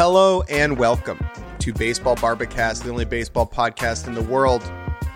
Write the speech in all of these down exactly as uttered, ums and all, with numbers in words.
Hello and welcome to Baseball BarbaCast, the only baseball podcast in the world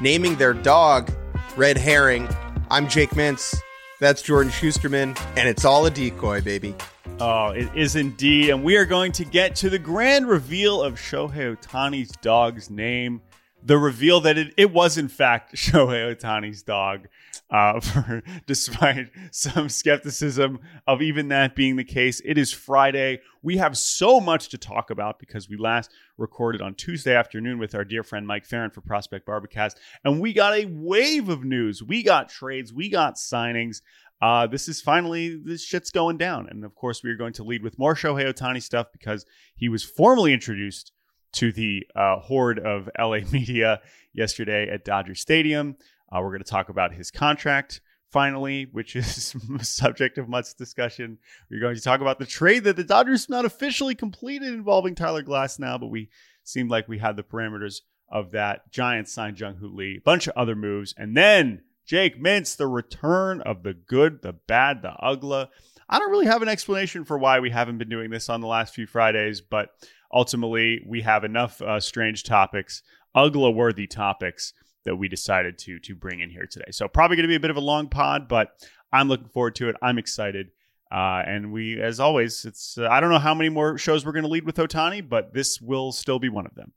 naming their dog Red Herring. I'm Jake Mintz. That's Jordan Schusterman, and it's all a decoy, baby. Oh, it is indeed, and we are going to get to the grand reveal of Shohei Ohtani's dog's name. The reveal that it, it was, in fact, Shohei Ohtani's dog, uh, for, despite some skepticism of even that being the case. It is Friday. We have so much to talk about because we last recorded on Tuesday afternoon with our dear friend Mike Farron for Prospect BarbaCast, and we got a wave of news. We got trades. We got signings. Uh, this is finally, this shit's going down. And, of course, we are going to lead with more Shohei Ohtani stuff because he was formally introduced to the uh, horde of L A media yesterday at Dodger Stadium. Uh, we're going to talk about his contract, finally, which is a subject of much discussion. We're going to talk about the trade that the Dodgers not officially completed involving Tyler Glasnow, but we seemed like we had the parameters of that. Giants signed Jung-Hoo Lee, a bunch of other moves, and then Jake Mintz, the return of the good, the bad, the ugly. I don't really have an explanation for why we haven't been doing this on the last few Fridays, but ultimately we have enough uh, strange topics, ugly-worthy topics that we decided to to bring in here today. So probably going to be a bit of a long pod, but I'm looking forward to it. I'm excited. Uh, and we, as always, it's uh, I don't know how many more shows we're going to lead with Ohtani, but this will still be one of them.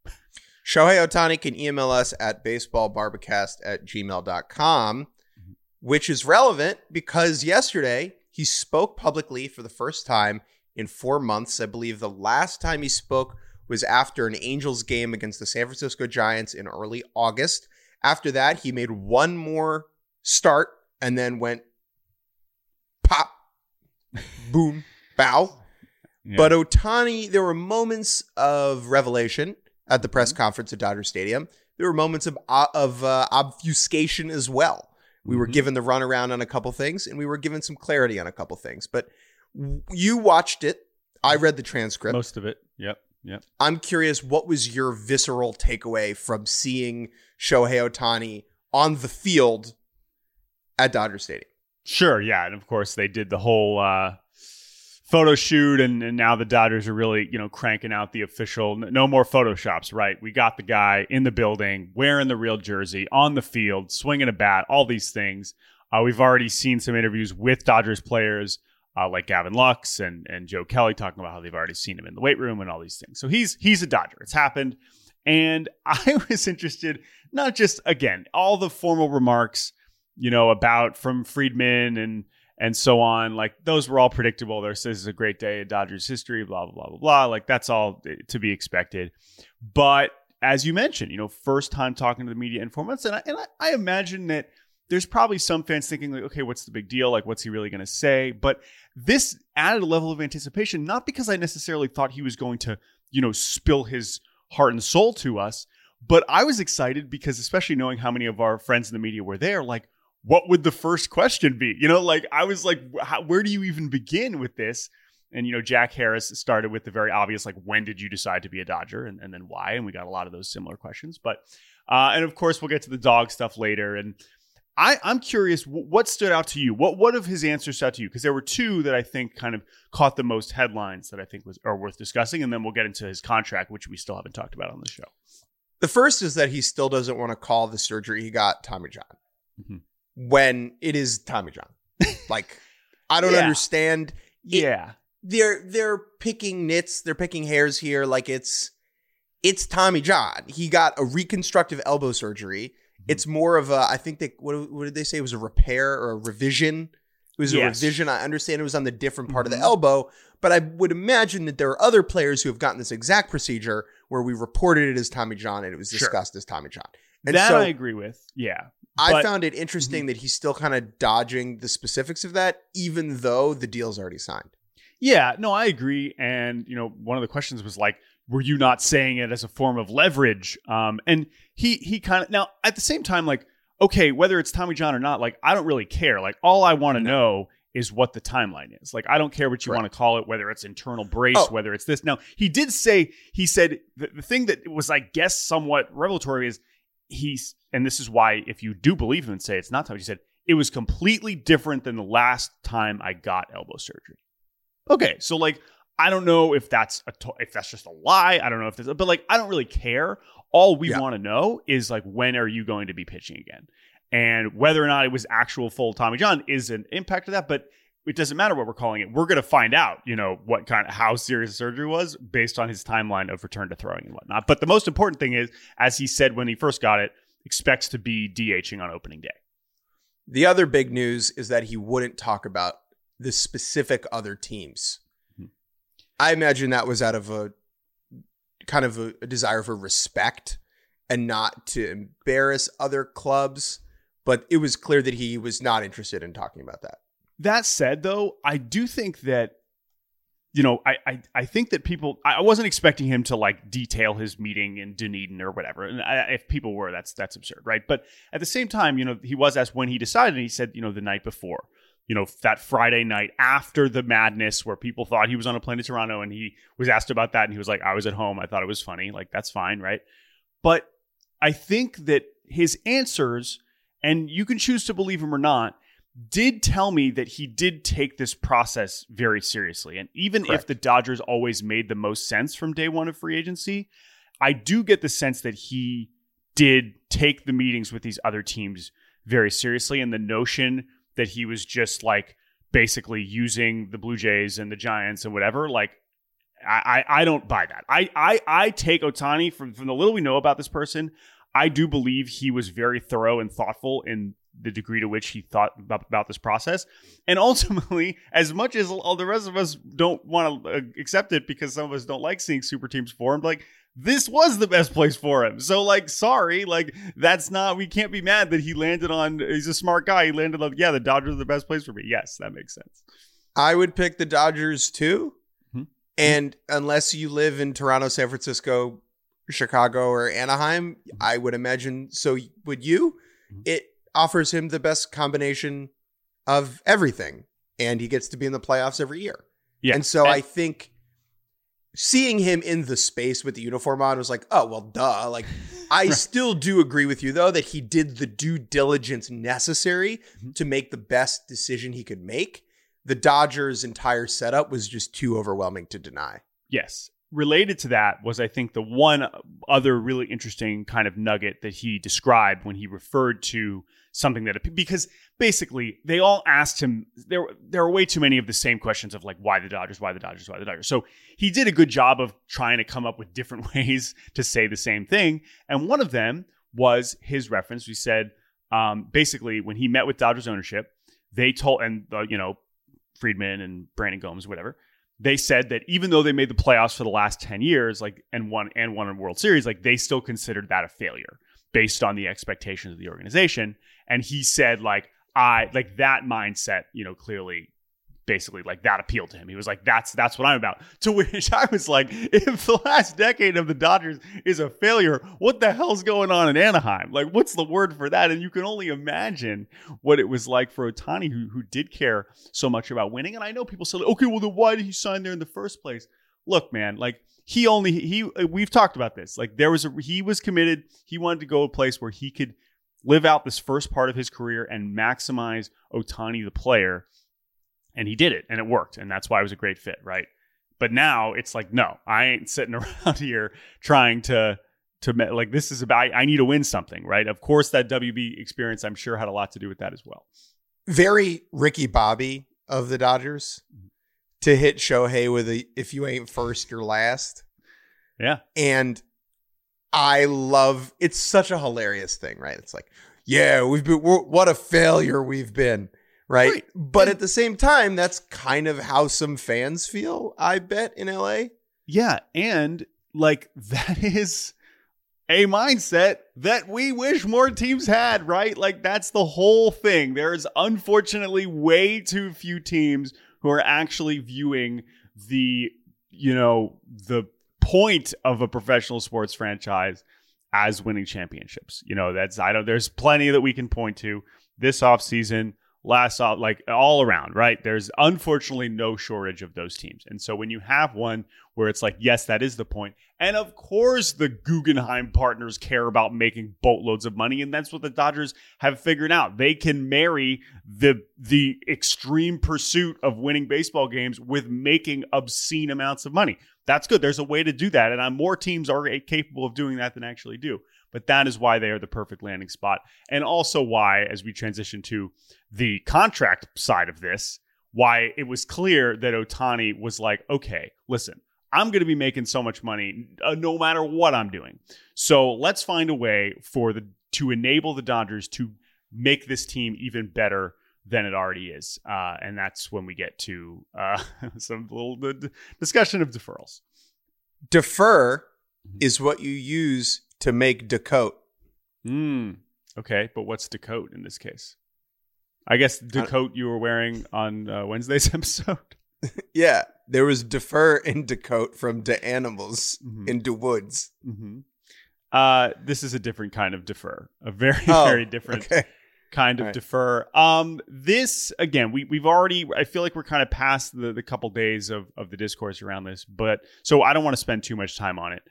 Shohei Ohtani can email us at baseball barbacast at gmail dot com, which is relevant because yesterday he spoke publicly for the first time in four months. I believe the last time he spoke was after an Angels game against the San Francisco Giants in early August. After that, he made one more start and then went pop, boom, bow. Yeah. But Ohtani, there were moments of revelation at the press conference at Dodger Stadium. There were moments of uh, of uh, obfuscation as well. We were mm-hmm. given the runaround on a couple things, and we were given some clarity on a couple things. But w- you watched it. I read the transcript. Most of it. Yep, yep. I'm curious, what was your visceral takeaway from seeing Shohei Ohtani on the field at Dodger Stadium? Sure, yeah. And, of course, they did the whole uh... – photo shoot, and, and now the Dodgers are really, you know, cranking out the official, no more photoshops, right? We got the guy in the building, wearing the real jersey, on the field, swinging a bat, all these things. Uh, we've already seen some interviews with Dodgers players uh, like Gavin Lux and, and Joe Kelly talking about how they've already seen him in the weight room and all these things. So he's he's a Dodger. It's happened. And I was interested, not just, again, all the formal remarks, you know, about from Friedman and And so on, like those were all predictable. There's this is a great day in Dodgers history, blah, blah, blah, blah, blah. Like that's all to be expected. But as you mentioned, you know, first time talking to the media in four months. And I, and I, I imagine that there's probably some fans thinking like, okay, what's the big deal? Like, what's he really going to say? But this added a level of anticipation, not because I necessarily thought he was going to, you know, spill his heart and soul to us. But I was excited because especially knowing how many of our friends in the media were there, like, what would the first question be? You know, like I was like, how, where do you even begin with this? And, you know, Jack Harris started with the very obvious, like, when did you decide to be a Dodger and, and then why? And we got a lot of those similar questions. But uh, and of course, we'll get to the dog stuff later. And I, I'm curious, w- what stood out to you? What what of his answers stood out to you? Because there were two that I think kind of caught the most headlines that I think was are worth discussing. And then we'll get into his contract, which we still haven't talked about on the show. The first is that he still doesn't want to call the surgery he got Tommy John. Mm-hmm. When it is Tommy John. Like, I don't yeah. understand. It, yeah. They're they're picking nits, they're picking hairs here. Like it's it's Tommy John. He got a reconstructive elbow surgery. Mm-hmm. It's more of a I think they what, what did they say it was a repair or a revision? It was yes. a revision. I understand it was on the different part mm-hmm. of the elbow, but I would imagine that there are other players who have gotten this exact procedure where we reported it as Tommy John and it was sure. discussed as Tommy John. And that so, I agree with. Yeah. I but, found it interesting mm-hmm. that he's still kind of dodging the specifics of that, even though the deal's already signed. Yeah, no, I agree. And, you know, one of the questions was like, were you not saying it as a form of leverage? Um, and he he kind of, now at the same time, like, okay, whether it's Tommy John or not, like, I don't really care. Like, all I want to no. know is what the timeline is. Like, I don't care what you right. want to call it, whether it's internal brace, oh. whether it's this. Now, he did say, he said, the, the thing that was, I guess, somewhat revelatory is he's, and this is why, if you do believe him and say it's not Tommy, he said, it was completely different than the last time I got elbow surgery. Okay, so like, I don't know if that's a to- if that's just a lie. I don't know if that's, but like, I don't really care. All we yeah. want to know is like, when are you going to be pitching again? And whether or not it was actual full Tommy John is an impact of that, but it doesn't matter what we're calling it. We're going to find out, you know, what kind of, how serious the surgery was based on his timeline of return to throwing and whatnot. But the most important thing is, as he said when he first got it, expects to be DHing on opening day. The other big news is that he wouldn't talk about the specific other teams. Mm-hmm. I imagine that was out of a kind of a, a desire for respect and not to embarrass other clubs. But it was clear that he was not interested in talking about that. That said, though, I do think that, you know, I I, I think that people, I wasn't expecting him to like detail his meeting in Dunedin or whatever. And I, if people were, that's that's absurd, right? But at the same time, you know, he was asked when he decided, and he said, you know, the night before. You know, that Friday night after the madness where people thought he was on a plane to Toronto, and he was asked about that and he was like, I was at home. I thought it was funny. Like, that's fine, right? But I think that his answers, and you can choose to believe him or not, did tell me that he did take this process very seriously. And even Correct. if the Dodgers always made the most sense from day one of free agency, I do get the sense that he did take the meetings with these other teams very seriously. And the notion that he was just like basically using the Blue Jays and the Giants and whatever. Like, I I, I don't buy that. I I, I take Ohtani from, from the little we know about this person. I do believe he was very thorough and thoughtful in the degree to which he thought about, about this process. And ultimately, as much as all the rest of us don't want to accept it because some of us don't like seeing super teams formed, like, this was the best place for him. So, like, sorry, like, that's not, we can't be mad that he landed on, he's a smart guy. He landed on, yeah, the Dodgers are the best place for me. Yes, that makes sense. I would pick the Dodgers too. Mm-hmm. And unless you live in Toronto, San Francisco, Chicago, or Anaheim, I would imagine so would you. Mm-hmm. It offers him the best combination of everything. And he gets to be in the playoffs every year. Yeah. And so and- I think... seeing him in the space with the uniform on was like, oh, well, duh. Like, I right. still do agree with you, though, that he did the due diligence necessary mm-hmm. to make the best decision he could make. The Dodgers' entire setup was just too overwhelming to deny. Yes. Related to that was, I think, the one other really interesting kind of nugget that he described when he referred to something that, because basically they all asked him, there there are way too many of the same questions of like, why the Dodgers, why the Dodgers, why the Dodgers. So he did a good job of trying to come up with different ways to say the same thing. And one of them was his reference. We said, um, basically when he met with Dodgers ownership, they told, and uh, you know, Friedman and Brandon Gomes, whatever, they said that even though they made the playoffs for the last ten years, like, and won and won a World Series, like, they still considered that a failure based on the expectations of the organization. And he said, like, I like that mindset, you know, clearly, basically, like, that appealed to him. He was like, that's that's what I'm about. To which I was like, if the last decade of the Dodgers is a failure, what the hell's going on in Anaheim? Like, what's the word for that? And you can only imagine what it was like for Ohtani, who, who did care so much about winning. And I know people say, okay, well, then why did he sign there in the first place? Look, man, like, he only, he, we've talked about this. Like, there was a, he was committed. He wanted to go to a place where he could live out this first part of his career and maximize Ohtani, the player. And he did it, and it worked, and that's why it was a great fit, right? But now it's like, no, I ain't sitting around here trying to to like, this is about, I need to win something, right? Of course, that W B experience, I'm sure, had a lot to do with that as well. Very Ricky Bobby of the Dodgers to hit Shohei with a, if you ain't first, you're last. Yeah, and I love it's such a hilarious thing, right? It's like, yeah, we've been we're, what a failure we've been. Right. right. But and, at the same time, that's kind of how some fans feel, I bet, in L A. Yeah. And like, that is a mindset that we wish more teams had, right? Like, that's the whole thing. There's unfortunately way too few teams who are actually viewing the, you know, the point of a professional sports franchise as winning championships. You know, that's, I don't, there's plenty that we can point to this offseason, last off, like all around, right? There's unfortunately no shortage of those teams. And so when you have one where it's like, yes, that is the point. And of course the Guggenheim partners care about making boatloads of money. And that's what the Dodgers have figured out. They can marry the, the extreme pursuit of winning baseball games with making obscene amounts of money. That's good. There's a way to do that. And more teams are capable of doing that than actually do. But that is why they are the perfect landing spot. And also why, as we transition to the contract side of this, why it was clear that Ohtani was like, okay, listen, I'm going to be making so much money uh, no matter what I'm doing. So let's find a way for the to enable the Dodgers to make this team even better than it already is. Uh, and that's when we get to uh, some little d- discussion of deferrals. Defer is what you use to make decote. Mm, okay, but what's decote in this case? I guess decote I you were wearing on uh, Wednesday's episode. Yeah, there was defer and decote from de animals mm-hmm. into woods. Mm-hmm. Uh, this is a different kind of defer. A very, oh, very different okay. kind of right. defer. Um, this, again, we, we've already, I feel like we're kind of past the, the couple days of, of the discourse around this, but so I don't want to spend too much time on it.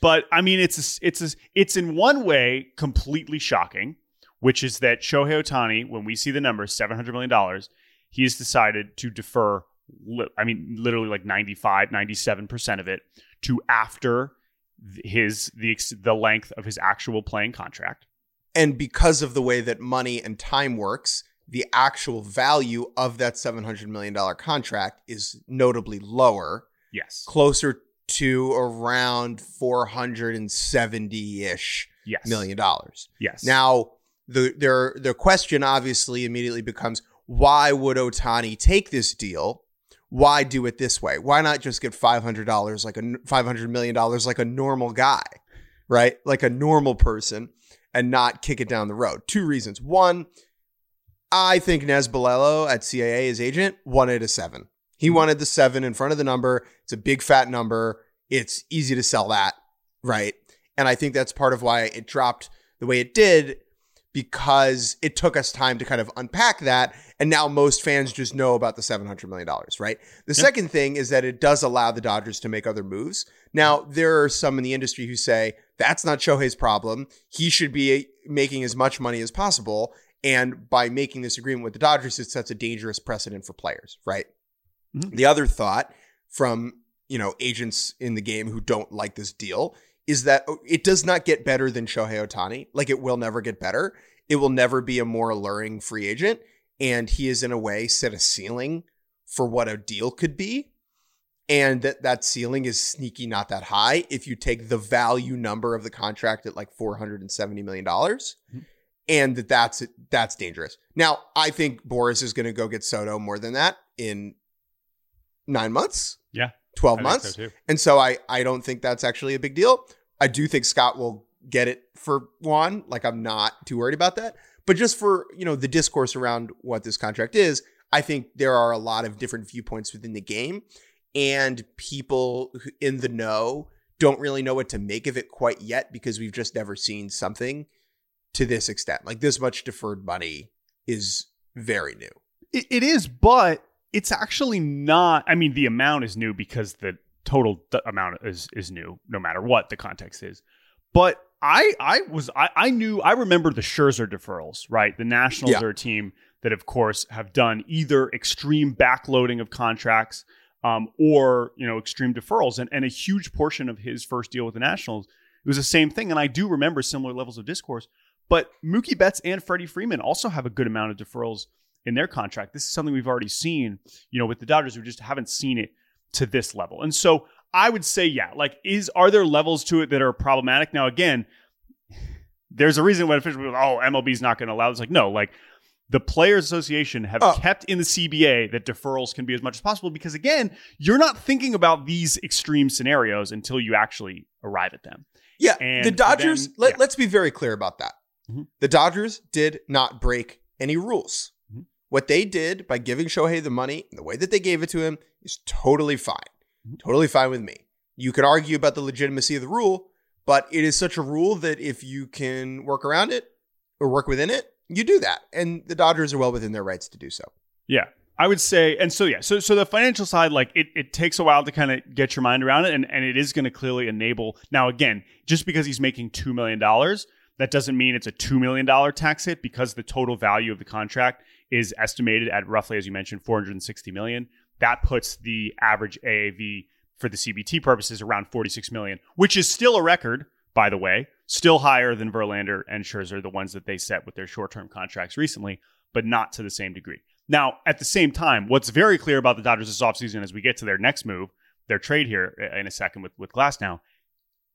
But I mean, it's a, it's a, it's in one way completely shocking, which is that Shohei Ohtani, when we see the numbers seven hundred million dollars, he has decided to defer. Li- I mean, literally like ninety-five, ninety-seven percent of it to after his the the length of his actual playing contract. And because of the way that money and time works, the actual value of that seven hundred million dollars contract is notably lower. Yes, closer to around four hundred seventy-ish yes. million dollars. Yes. Now, the their the question obviously immediately becomes, why would Ohtani take this deal? Why do it this way? Why not just get five hundred dollars like a five hundred million dollars like a normal guy, right? Like a normal person, and not kick it down the road. Two reasons. One, I think Nezbalello at C A A, his agent, wanted a seven. He wanted the seven in front of the number. It's a big fat number. It's easy to sell that, right? And I think that's part of why it dropped the way it did, because it took us time to kind of unpack that. And now most fans just know about the seven hundred million dollars, right? The yeah. second thing is that it does allow the Dodgers to make other moves. Now, there are some in the industry who say, that's not Shohei's problem. He should be making as much money as possible. And by making this agreement with the Dodgers, it sets a dangerous precedent for players, right? Mm-hmm. The other thought from, you know, agents in the game who don't like this deal is that it does not get better than Shohei Ohtani. Like, it will never get better. It will never be a more alluring free agent. And he is, in a way, set a ceiling for what a deal could be. And that, that ceiling is sneaky, not that high. If you take the value number of the contract at like four hundred seventy million dollars, mm-hmm. and that that's, that's dangerous. Now, I think Boris is going to go get Soto more than that in Nine months? Yeah. twelve months? So and so I, I don't think that's actually a big deal. I do think Scott will get it for Juan. Like, I'm not too worried about that. But just for, you know, the discourse around what this contract is, I think there are a lot of different viewpoints within the game. And people in the know don't really know what to make of it quite yet, because we've just never seen something to this extent. Like, this much deferred money is very new. It, it is, but... It's actually not, I mean, the amount is new because the total d- amount is, is new, no matter what the context is. But I I was, I, I knew, I remember the Scherzer deferrals, right? The Nationals yeah. are a team that, of course, have done either extreme backloading of contracts um, or, you know, extreme deferrals. And, and a huge portion of his first deal with the Nationals, it was the same thing. And I do remember similar levels of discourse. But Mookie Betts and Freddie Freeman also have a good amount of deferrals in their contract. This is something we've already seen, you know, with the Dodgers. We just haven't seen it to this level. And so I would say, yeah, like, is, are there levels to it that are problematic? Now, again, there's a reason when officials, oh, M L B is not going to allow this. Like, no, like the Players Association have oh. kept in the C B A that deferrals can be as much as possible, because again, you're not thinking about these extreme scenarios until you actually arrive at them. Yeah. And the Dodgers, them, let, yeah. let's be very clear about that. Mm-hmm. The Dodgers did not break any rules. What they did by giving Shohei the money and the way that they gave it to him is totally fine. Totally fine with me. You could argue about the legitimacy of the rule, but it is such a rule that if you can work around it or work within it, you do that. And the Dodgers are well within their rights to do so. Yeah, I would say. And so, yeah, so so the financial side, like it, it takes a while to kind of get your mind around it. And, and it is going to clearly enable. Now, again, just because he's making two million dollars, that doesn't mean it's a two million dollars tax hit, because the total value of the contract is estimated at roughly, as you mentioned, four hundred sixty million dollars. That puts the average A A V for the C B T purposes around forty-six million dollars, which is still a record, by the way, still higher than Verlander and Scherzer, the ones that they set with their short-term contracts recently, but not to the same degree. Now, at the same time, what's very clear about the Dodgers this offseason, as we get to their next move, their trade here in a second with, with Glasnow,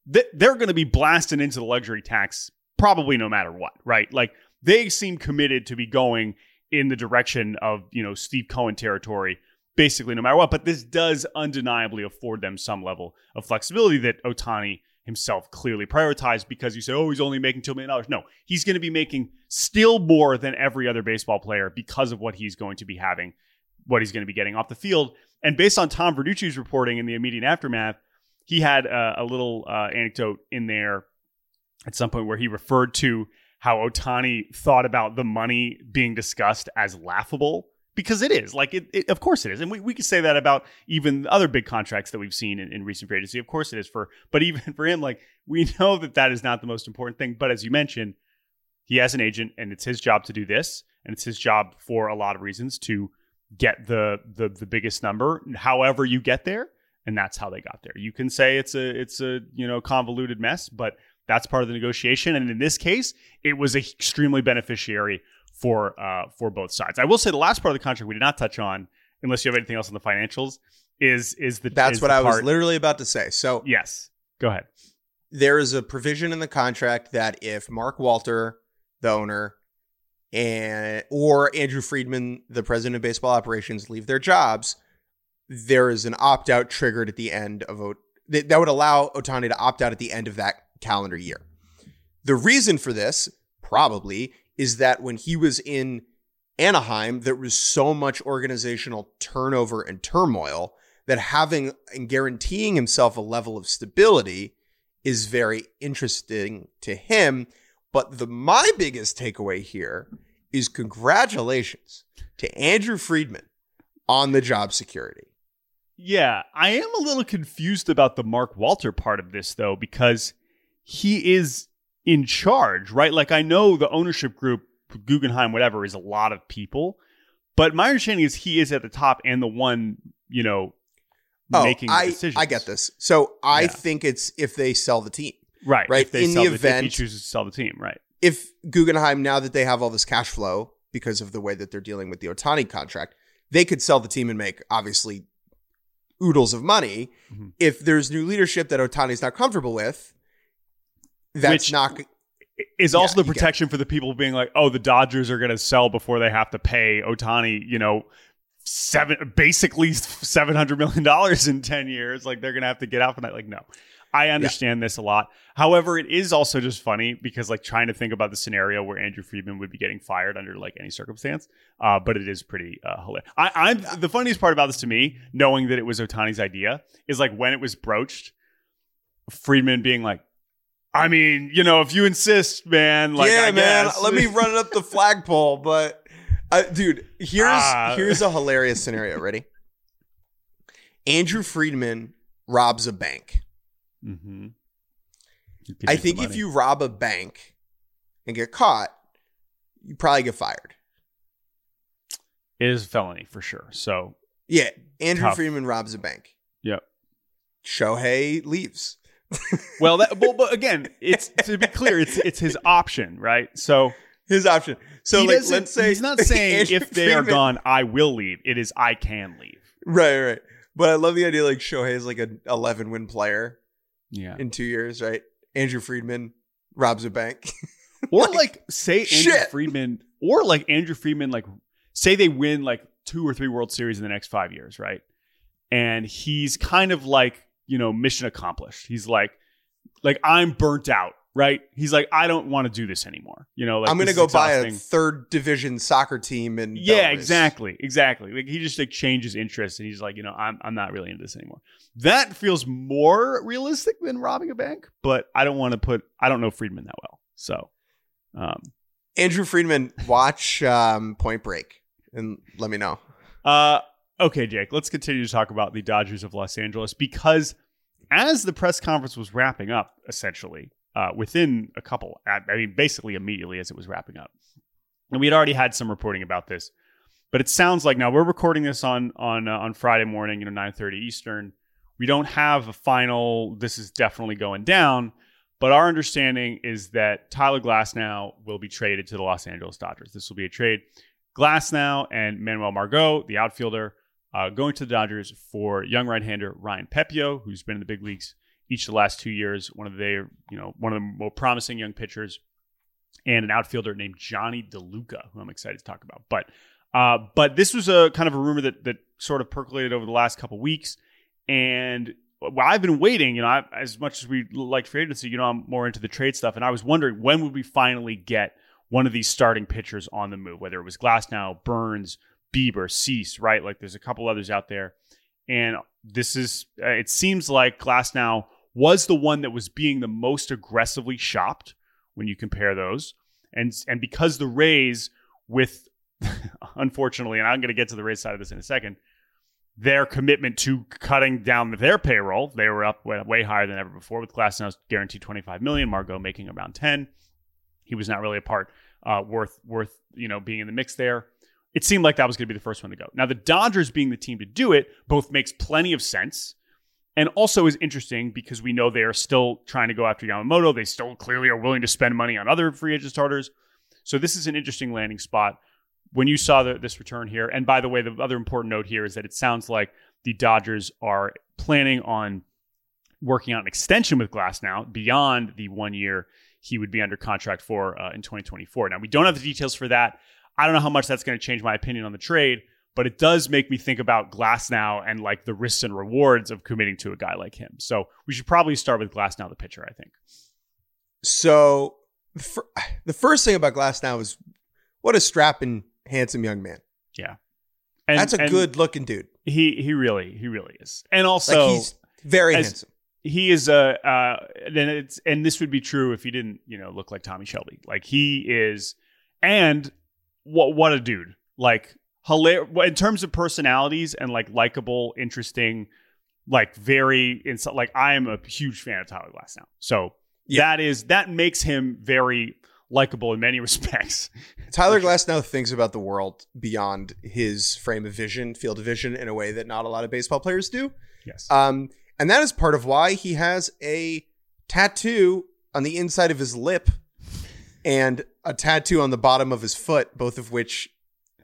they're going to be blasting into the luxury tax probably no matter what, right? Like, they seem committed to be going in the direction of, you know, Steve Cohen territory, basically no matter what. But this does undeniably afford them some level of flexibility that Ohtani himself clearly prioritized, because you say, oh, he's only making two million dollars. No, he's going to be making still more than every other baseball player because of what he's going to be having, what he's going to be getting off the field. And based on Tom Verducci's reporting in the immediate aftermath, he had a, a little uh, anecdote in there at some point where he referred to how Ohtani thought about the money being discussed as laughable. Because it is, like, it, it, of course it is. And we, we could say that about even other big contracts that we've seen in, in recent free agency. Of course it is for, but even for him, like, we know that that is not the most important thing. But as you mentioned, he has an agent and it's his job to do this. And it's his job for a lot of reasons to get the, the, the biggest number, however you get there. And that's how they got there. You can say it's a, it's a, you know, convoluted mess, but that's part of the negotiation. And in this case, it was extremely beneficiary for uh, for both sides. I will say the last part of the contract we did not touch on, unless you have anything else on the financials, is is the That's is what the I part. was literally about to say. So yes, go ahead. There is a provision in the contract that if Mark Walter, the owner, and or Andrew Friedman, the president of baseball operations, leave their jobs, there is an opt-out triggered at the end of o- that would allow Ohtani to opt out at the end of that calendar year. The reason for this probably is that when he was in Anaheim, there was so much organizational turnover and turmoil that having and guaranteeing himself a level of stability is very interesting to him. But the my biggest takeaway here is congratulations to Andrew Friedman on the job security. Yeah, I am a little confused about the Mark Walter part of this, though, because he is in charge, right? Like, I know the ownership group, Guggenheim, whatever, is a lot of people, but my understanding is he is at the top and the one, you know, oh, making I, the decisions. I get this. So I yeah. think it's if they sell the team, right? Right. If they in the, the event, if he chooses to sell the team, right? If Guggenheim, now that they have all this cash flow because of the way that they're dealing with the Ohtani contract, they could sell the team and make obviously oodles of money. Mm-hmm. If there's new leadership that Ohtani's not comfortable with. That's Which not is also yeah, the protection for the people being like, oh, the Dodgers are going to sell before they have to pay Ohtani, you know, seven basically seven hundred million dollars in ten years. Like, they're going to have to get out from that. Like, no, I understand yeah. this a lot. However, it is also just funny because, like, trying to think about the scenario where Andrew Friedman would be getting fired under like any circumstance, uh, but it is pretty uh, hilarious. I, I'm the funniest part about this to me, knowing that it was Ohtani's idea, is like when it was broached, Friedman being like, I mean, you know, if you insist, man. Like, yeah, I man. Guess. Let me run it up the flagpole, but, uh, dude, here's uh. here's a hilarious scenario. Ready? Andrew Friedman robs a bank. Mm-hmm. I think if you rob a bank and get caught, you probably get fired. It is a felony for sure. So yeah, Andrew tough. Friedman robs a bank. Yep. Shohei leaves. well, that, well, but again, it's to be clear, it's it's his option, right? So his option. So like, let's say he's not saying Andrew if they Freeman, are gone, I will leave. It is I can leave. Right, right. But I love the idea. Like, Shohei is like an eleven win player. Yeah. In two years, right? Andrew Friedman robs a bank, or like, like say Andrew shit. Friedman, or like Andrew Friedman, like say they win like two or three World Series in the next five years, right? And he's kind of like, you know, mission accomplished. He's like, like I'm burnt out right? He's like, I don't want to do this anymore. You know, like, I'm going to go buy a third division soccer team. And yeah, Belvis. exactly. Exactly. Like, he just like changes interest and he's like, you know, I'm, I'm not really into this anymore. That feels more realistic than robbing a bank, but I don't want to put, I don't know Friedman that well. So, um, Andrew Friedman, watch, um, Point Break and let me know. Uh, okay, Jake, let's continue to talk about the Dodgers of Los Angeles, because as the press conference was wrapping up, essentially, Uh, within a couple, I mean, basically immediately as it was wrapping up. And we had already had some reporting about this, but it sounds like now we're recording this on on uh, on Friday morning, you know, nine thirty Eastern. We don't have a final, this is definitely going down, but our understanding is that Tyler Glasnow will be traded to the Los Angeles Dodgers. This will be a trade. Glasnow and Manuel Margot, the outfielder, uh, going to the Dodgers for young right-hander Ryan Pepiot, who's been in the big leagues each of the last two years, one of their, you know, one of the more promising young pitchers, and an outfielder named Johnny DeLuca, who I'm excited to talk about. But, uh, but this was a kind of a rumor that that sort of percolated over the last couple of weeks, and well, I've been waiting. You know, I, as much as we like free agency, you know, I'm more into the trade stuff, and I was wondering when would we finally get one of these starting pitchers on the move, whether it was Glasnow, Burns, Bieber, Cease, right? Like, there's a couple others out there, and this is. Uh, it seems like Glasnow was the one that was being the most aggressively shopped when you compare those. And and because the Rays with, unfortunately, and I'm going to get to the Rays side of this in a second, their commitment to cutting down their payroll, they were up way, way higher than ever before with Glasnow's guaranteed twenty-five million dollars, Margot making around ten. He was not really a part uh, worth, worth you know being in the mix there. It seemed like that was going to be the first one to go. Now, the Dodgers being the team to do it both makes plenty of sense, and also is interesting because we know they are still trying to go after Yamamoto. They still clearly are willing to spend money on other free agent starters. So this is an interesting landing spot when you saw the, this return here. And by the way, the other important note here is that it sounds like the Dodgers are planning on working on an extension with Glasnow beyond the one year he would be under contract for uh, in twenty twenty-four. Now, we don't have the details for that. I don't know how much that's going to change my opinion on the trade, but it does make me think about Glasnow and like the risks and rewards of committing to a guy like him. So we should probably start with Glasnow, the pitcher, I think. So for, the first thing about Glasnow is what a strapping, handsome young man. Yeah. And that's a and good looking dude. He he really, he really is. And also like he's very handsome. He is a, uh, and it's, and this would be true if he didn't, you know, look like Tommy Shelby. Like he is, and what, what a dude. Like, in terms of personalities and like likable, interesting, like very insult, like I am a huge fan of Tyler Glasnow. So yeah. that is that makes him very likable in many respects. Tyler Glasnow thinks about the world beyond his frame of vision, field of vision, in a way that not a lot of baseball players do. Yes. Um, and that is part of why he has a tattoo on the inside of his lip and a tattoo on the bottom of his foot, both of which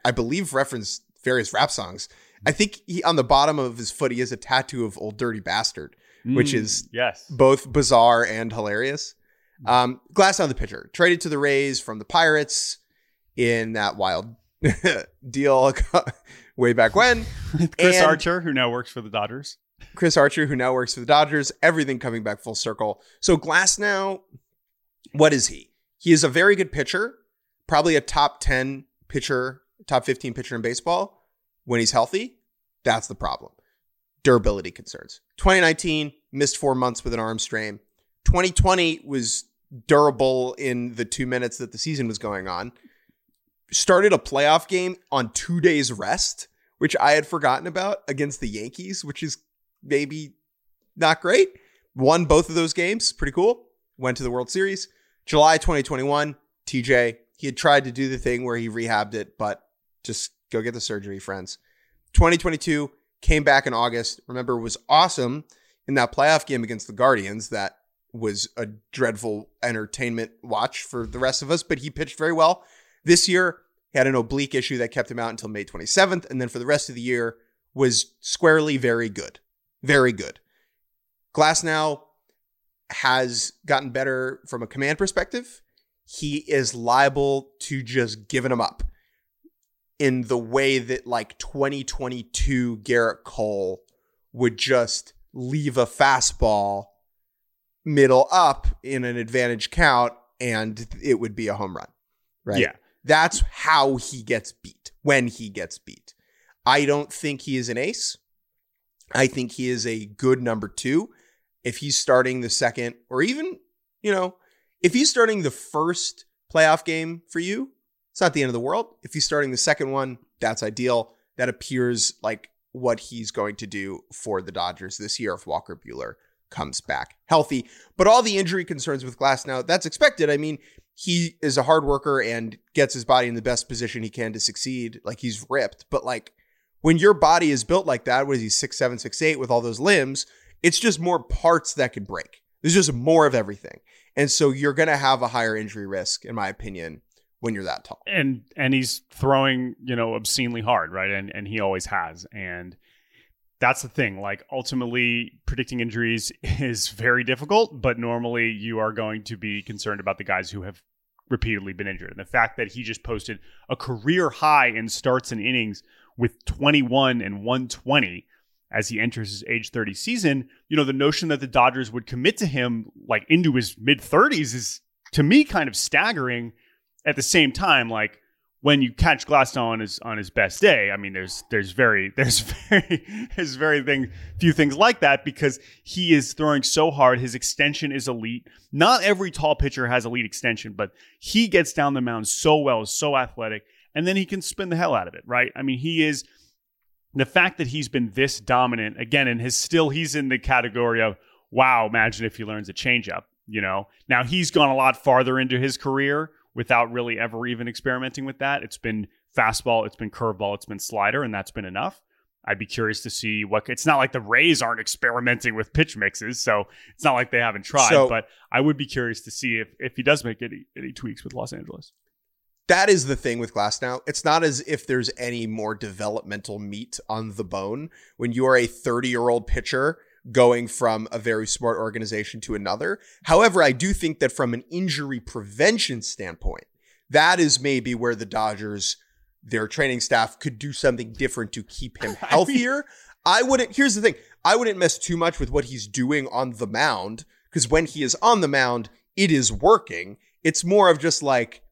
I believe referenced various rap songs. I think he, on the bottom of his foot, he has a tattoo of Old Dirty Bastard, mm, which is yes. both bizarre and hilarious. Um, Glasnow, the pitcher, traded to the Rays from the Pirates in that wild deal way back when. Chris and Archer, who now works for the Dodgers. Chris Archer, who now works for the Dodgers. Everything coming back full circle. So Glasnow, what is he? He is a very good pitcher, probably a top ten pitcher, top fifteen pitcher in baseball when he's healthy. That's the problem. Durability concerns. twenty nineteen missed four months with an arm strain. twenty twenty was durable in the two minutes that the season was going on. Started a playoff game on two days rest, which I had forgotten about, against the Yankees, which is maybe not great. Won both of those games. Pretty cool. Went to the World Series. July twenty twenty-one, T J, he had tried to do the thing where he rehabbed it, but just go get the surgery, friends. twenty twenty-two came back in August. Remember, was awesome in that playoff game against the Guardians. That was a dreadful entertainment watch for the rest of us, but he pitched very well. This year, he had an oblique issue that kept him out until May twenty-seventh. And then for the rest of the year was squarely very good. Very good. Glasnow has gotten better from a command perspective. He is liable to just giving him up in the way that like twenty twenty-two Garrett Cole would just leave a fastball middle up in an advantage count, and it would be a home run, right? Yeah. That's how he gets beat, when he gets beat. I don't think he is an ace. I think he is a good number two. If he's starting the second, or even, you know, if he's starting the first playoff game for you, it's not the end of the world. If he's starting the second one, that's ideal. That appears like what he's going to do for the Dodgers this year if Walker Buehler comes back healthy. But all the injury concerns with Glasnow, that's expected. I mean, he is a hard worker and gets his body in the best position he can to succeed. Like, he's ripped. But, like, when your body is built like that, what is he, six seven, six eight, with all those limbs, it's just more parts that can break. There's just more of everything. And so you're going to have a higher injury risk, in my opinion, when you're that tall. And and he's throwing, you know, obscenely hard, right? And and he always has. And that's the thing. Like, ultimately, predicting injuries is very difficult, but normally you are going to be concerned about the guys who have repeatedly been injured. And the fact that he just posted a career high in starts and innings with twenty-one and one twenty as he enters his age thirty season, you know, the notion that the Dodgers would commit to him like into his mid-thirties is, to me, kind of staggering. At the same time, like, when you catch Glasnow on his on his best day, I mean, there's there's very there's very there's very thing few things like that, because he is throwing so hard. His extension is elite. Not every tall pitcher has elite extension, but he gets down the mound so well, is so athletic, and then he can spin the hell out of it, right? I mean, he is. The fact that he's been this dominant, again, and his still, he's in the category of, wow, imagine if he learns a changeup, you know? Now, he's gone a lot farther into his career without really ever even experimenting with that. It's been fastball, it's been curveball, it's been slider, and that's been enough. I'd be curious to see what, it's not like the Rays aren't experimenting with pitch mixes, so it's not like they haven't tried, so, but I would be curious to see if, if he does make any, any tweaks with Los Angeles. That is the thing with Glasnow. It's not as if there's any more developmental meat on the bone. When you are a thirty-year-old pitcher going from a very smart organization to another. However, I do think that from an injury prevention standpoint, that is maybe where the Dodgers, their training staff, could do something different to keep him healthier. I wouldn't, here's the thing. I wouldn't mess too much with what he's doing on the mound, because when he is on the mound, it is working. It's more of just like,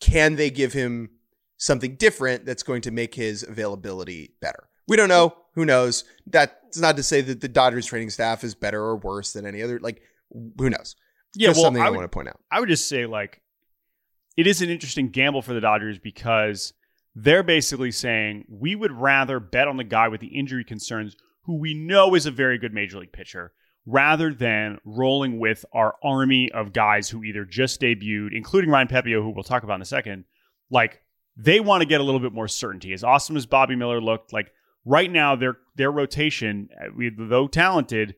can they give him something different that's going to make his availability better? We don't know. Who knows? That's not to say that the Dodgers training staff is better or worse than any other. Like, who knows? Yeah, that's well, something I, I would, want to point out. I would just say, like, it is an interesting gamble for the Dodgers, because they're basically saying, we would rather bet on the guy with the injury concerns who we know is a very good major league pitcher, rather than rolling with our army of guys who either just debuted, including Ryan Pepiot, who we'll talk about in a second. Like, they want to get a little bit more certainty. As awesome as Bobby Miller looked, like, right now their their rotation, though talented,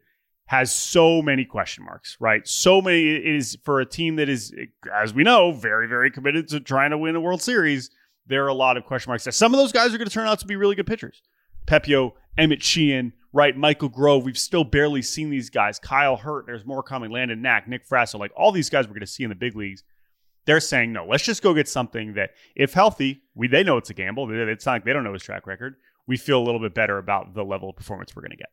has so many question marks, right? So many. It is for a team that is, as we know, very, very committed to trying to win a World Series. There are a lot of question marks. Some of those guys are going to turn out to be really good pitchers. Pepiot, Emmett Sheehan, right? Michael Grove. We've still barely seen these guys. Kyle Hurt. There's more coming. Landon Knack, Nick Frasso. Like, all these guys we're going to see in the big leagues. They're saying, no, let's just go get something that, if healthy, we they know it's a gamble. It's not like they don't know his track record. We feel a little bit better about the level of performance we're going to get.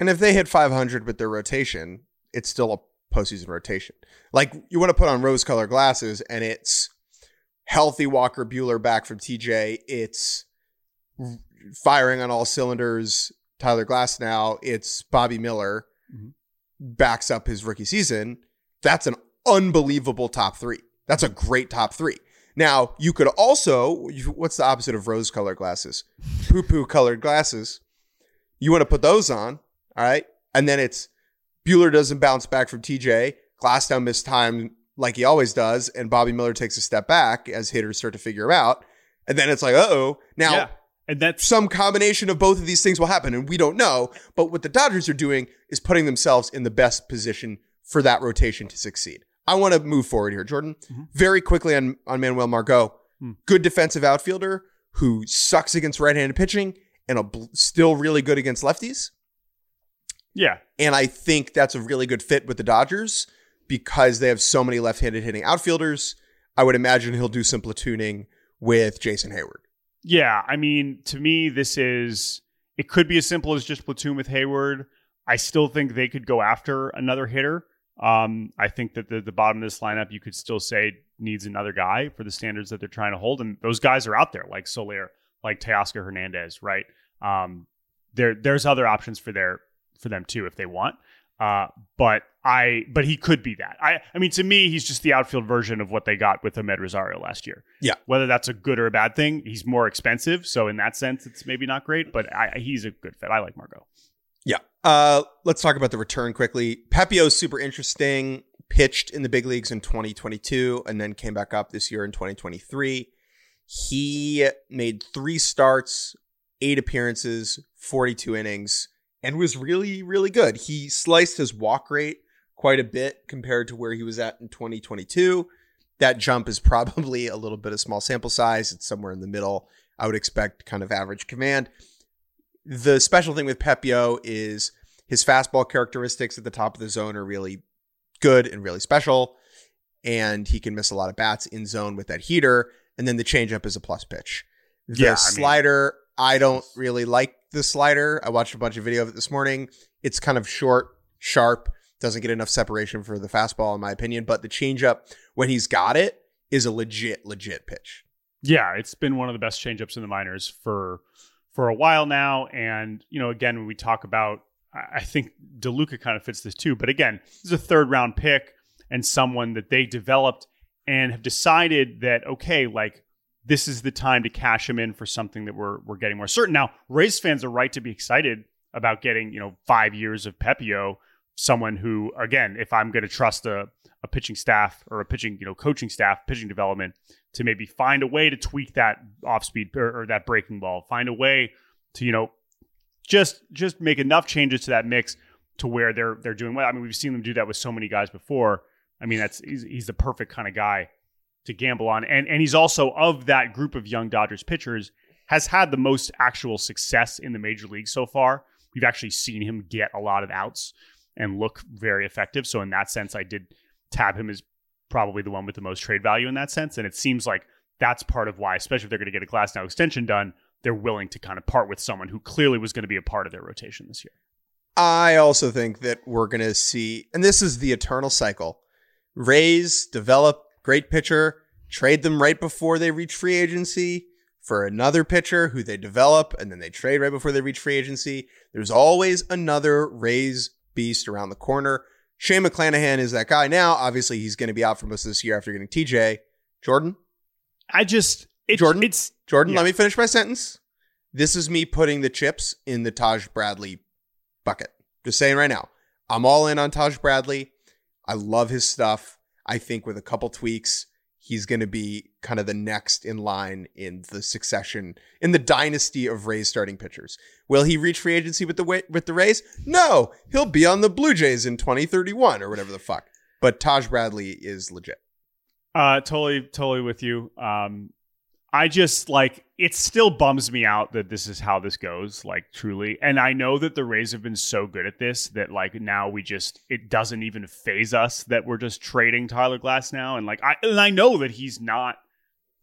And if they hit five hundred with their rotation, it's still a postseason rotation. Like, you want to put on rose-colored glasses, and it's healthy Walker Buehler back from T J. It's firing on all cylinders. Tyler Glasnow, it's Bobby Miller, mm-hmm. backs up his rookie season. That's an unbelievable top three. That's a great top three. Now, you could also, what's the opposite of rose-colored glasses? Poo-poo colored glasses. You want to put those on, all right? And then it's Buehler doesn't bounce back from T J. Glasnow missed time like he always does, and Bobby Miller takes a step back as hitters start to figure out. And then it's like, uh-oh. Now, yeah. And that's some combination of both of these things will happen, and we don't know. But what the Dodgers are doing is putting themselves in the best position for that rotation to succeed. I want to move forward here, Jordan. Mm-hmm. Very quickly on, on Manuel Margot. Mm. Good defensive outfielder who sucks against right-handed pitching and a bl- still really good against lefties. Yeah. And I think that's a really good fit with the Dodgers because they have so many left-handed hitting outfielders. I would imagine he'll do some platooning with Jason Heyward. Yeah, I mean, to me, this is, it could be as simple as just platoon with Heyward. I still think they could go after another hitter. Um, I think that the, the bottom of this lineup, you could still say needs another guy for the standards that they're trying to hold. And those guys are out there, like Soler, like Teoscar Hernandez, right? Um, there, there's other options for their, for them too, if they want. Uh, but I, but he could be that. I, I mean, to me, he's just the outfield version of what they got with Ahmed Rosario last year. Yeah. Whether that's a good or a bad thing, he's more expensive. So in that sense, it's maybe not great, but I, he's a good fit. I like Margot. Yeah. Uh, let's talk about the return quickly. Pepiot's super interesting. Pitched in the big leagues in twenty twenty-two and then came back up this year in twenty twenty-three. He made three starts, eight appearances, forty-two innings, and was really, really good. He sliced his walk rate quite a bit compared to where he was at in twenty twenty-two. That jump is probably a little bit of small sample size. It's somewhere in the middle. I would expect kind of average command. The special thing with Pepiot is his fastball characteristics at the top of the zone are really good and really special. And he can miss a lot of bats in zone with that heater. And then the changeup is a plus pitch. The yeah, slider... I mean- I don't really like the slider. I watched a bunch of video of it this morning. It's kind of short, sharp, doesn't get enough separation for the fastball, in my opinion. But the changeup, when he's got it, is a legit, legit pitch. Yeah, it's been one of the best changeups in the minors for for a while now. And, you know, again, when we talk about, I think DeLuca kind of fits this too. But again, this is a third round pick and someone that they developed and have decided that, okay, like, this is the time to cash him in for something that we're we're getting more certain. Now, Rays fans are right to be excited about getting, you know, five years of Pepiot, someone who, again, if I'm going to trust a, a pitching staff or a pitching, you know, coaching staff, pitching development to maybe find a way to tweak that off speed or, or that breaking ball, find a way to, you know, just just make enough changes to that mix to where they're they're doing well. I mean, we've seen them do that with so many guys before. I mean, that's he's, he's the perfect kind of guy to gamble on. And and he's also, of that group of young Dodgers pitchers, has had the most actual success in the major league so far. We've actually seen him get a lot of outs and look very effective. So in that sense, I did tab him as probably the one with the most trade value in that sense. And it seems like that's part of why, especially if they're going to get a Glasnow extension done, they're willing to kind of part with someone who clearly was going to be a part of their rotation this year. I also think that we're going to see, and this is the eternal cycle, Rays develop great pitcher, trade them right before they reach free agency for another pitcher who they develop, and then they trade right before they reach free agency. There's always another Rays beast around the corner. Shane McClanahan is that guy now. Obviously, he's going to be out for most of this year after getting T J. Jordan? I just... It, Jordan, it's, Jordan yeah. Let me finish my sentence. This is me putting the chips in the Taj Bradley bucket. Just saying right now. I'm all in on Taj Bradley. I love his stuff. I think with a couple tweaks, he's going to be kind of the next in line in the succession, in the dynasty of Rays starting pitchers. Will he reach free agency with the with the Rays? No, he'll be on the Blue Jays in twenty thirty-one or whatever the fuck. But Taj Bradley is legit. Uh, totally, totally with you. Um, I just like, it still bums me out that this is how this goes, like truly. And I know that the Rays have been so good at this that like now we just, it doesn't even phase us that we're just trading Tyler Glasnow. And like, I, and I know that he's not,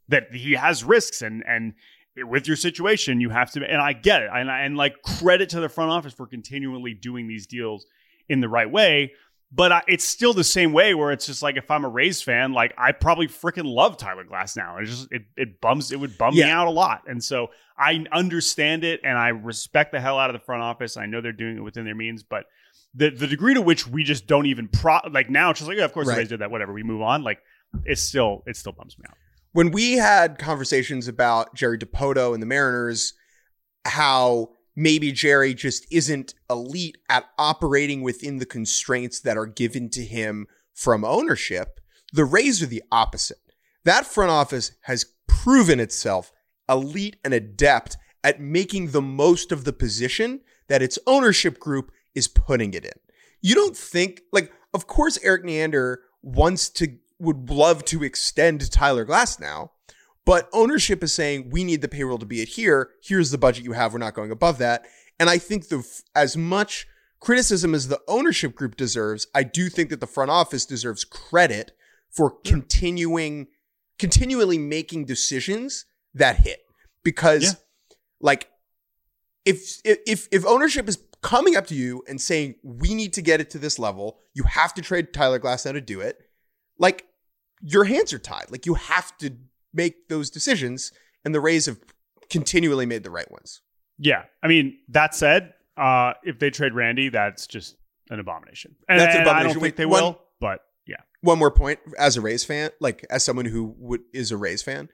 that he has risks and, and with your situation, you have to, and I get it. And I, and like credit to the front office for continually doing these deals in the right way. But I, it's still the same way where it's just like, if I'm a Rays fan, like I probably freaking love Tyler Glasnow. It just, it, it bums, it would bum yeah. me out a lot. And so I understand it and I respect the hell out of the front office. I know they're doing it within their means, but the, the degree to which we just don't even pro like now it's just like, yeah, of course right. the Rays did that, whatever, we move on. Like it's still, it still bums me out. When we had conversations about Jerry DiPoto and the Mariners, how maybe Jerry just isn't elite at operating within the constraints that are given to him from ownership. The Rays are the opposite. That front office has proven itself elite and adept at making the most of the position that its ownership group is putting it in. You don't think, like, of course, Eric Neander wants to, would love to extend Tyler Glasnow. But ownership is saying, we need the payroll to be at here. Here's the budget you have. We're not going above that. And I think the as much criticism as the ownership group deserves, I do think that the front office deserves credit for continuing, continually making decisions that hit. Because, yeah. like, if if if ownership is coming up to you and saying, we need to get it to this level. You have to trade Tyler Glasnow to do it. Like, your hands are tied. Like, you have to make those decisions, and the Rays have continually made the right ones. Yeah. I mean, that said, uh, if they trade Randy, that's just an abomination. And, that's an abomination. and I don't think they one, will, but yeah. One more point as a Rays fan, like as someone who would, is a Rays fan,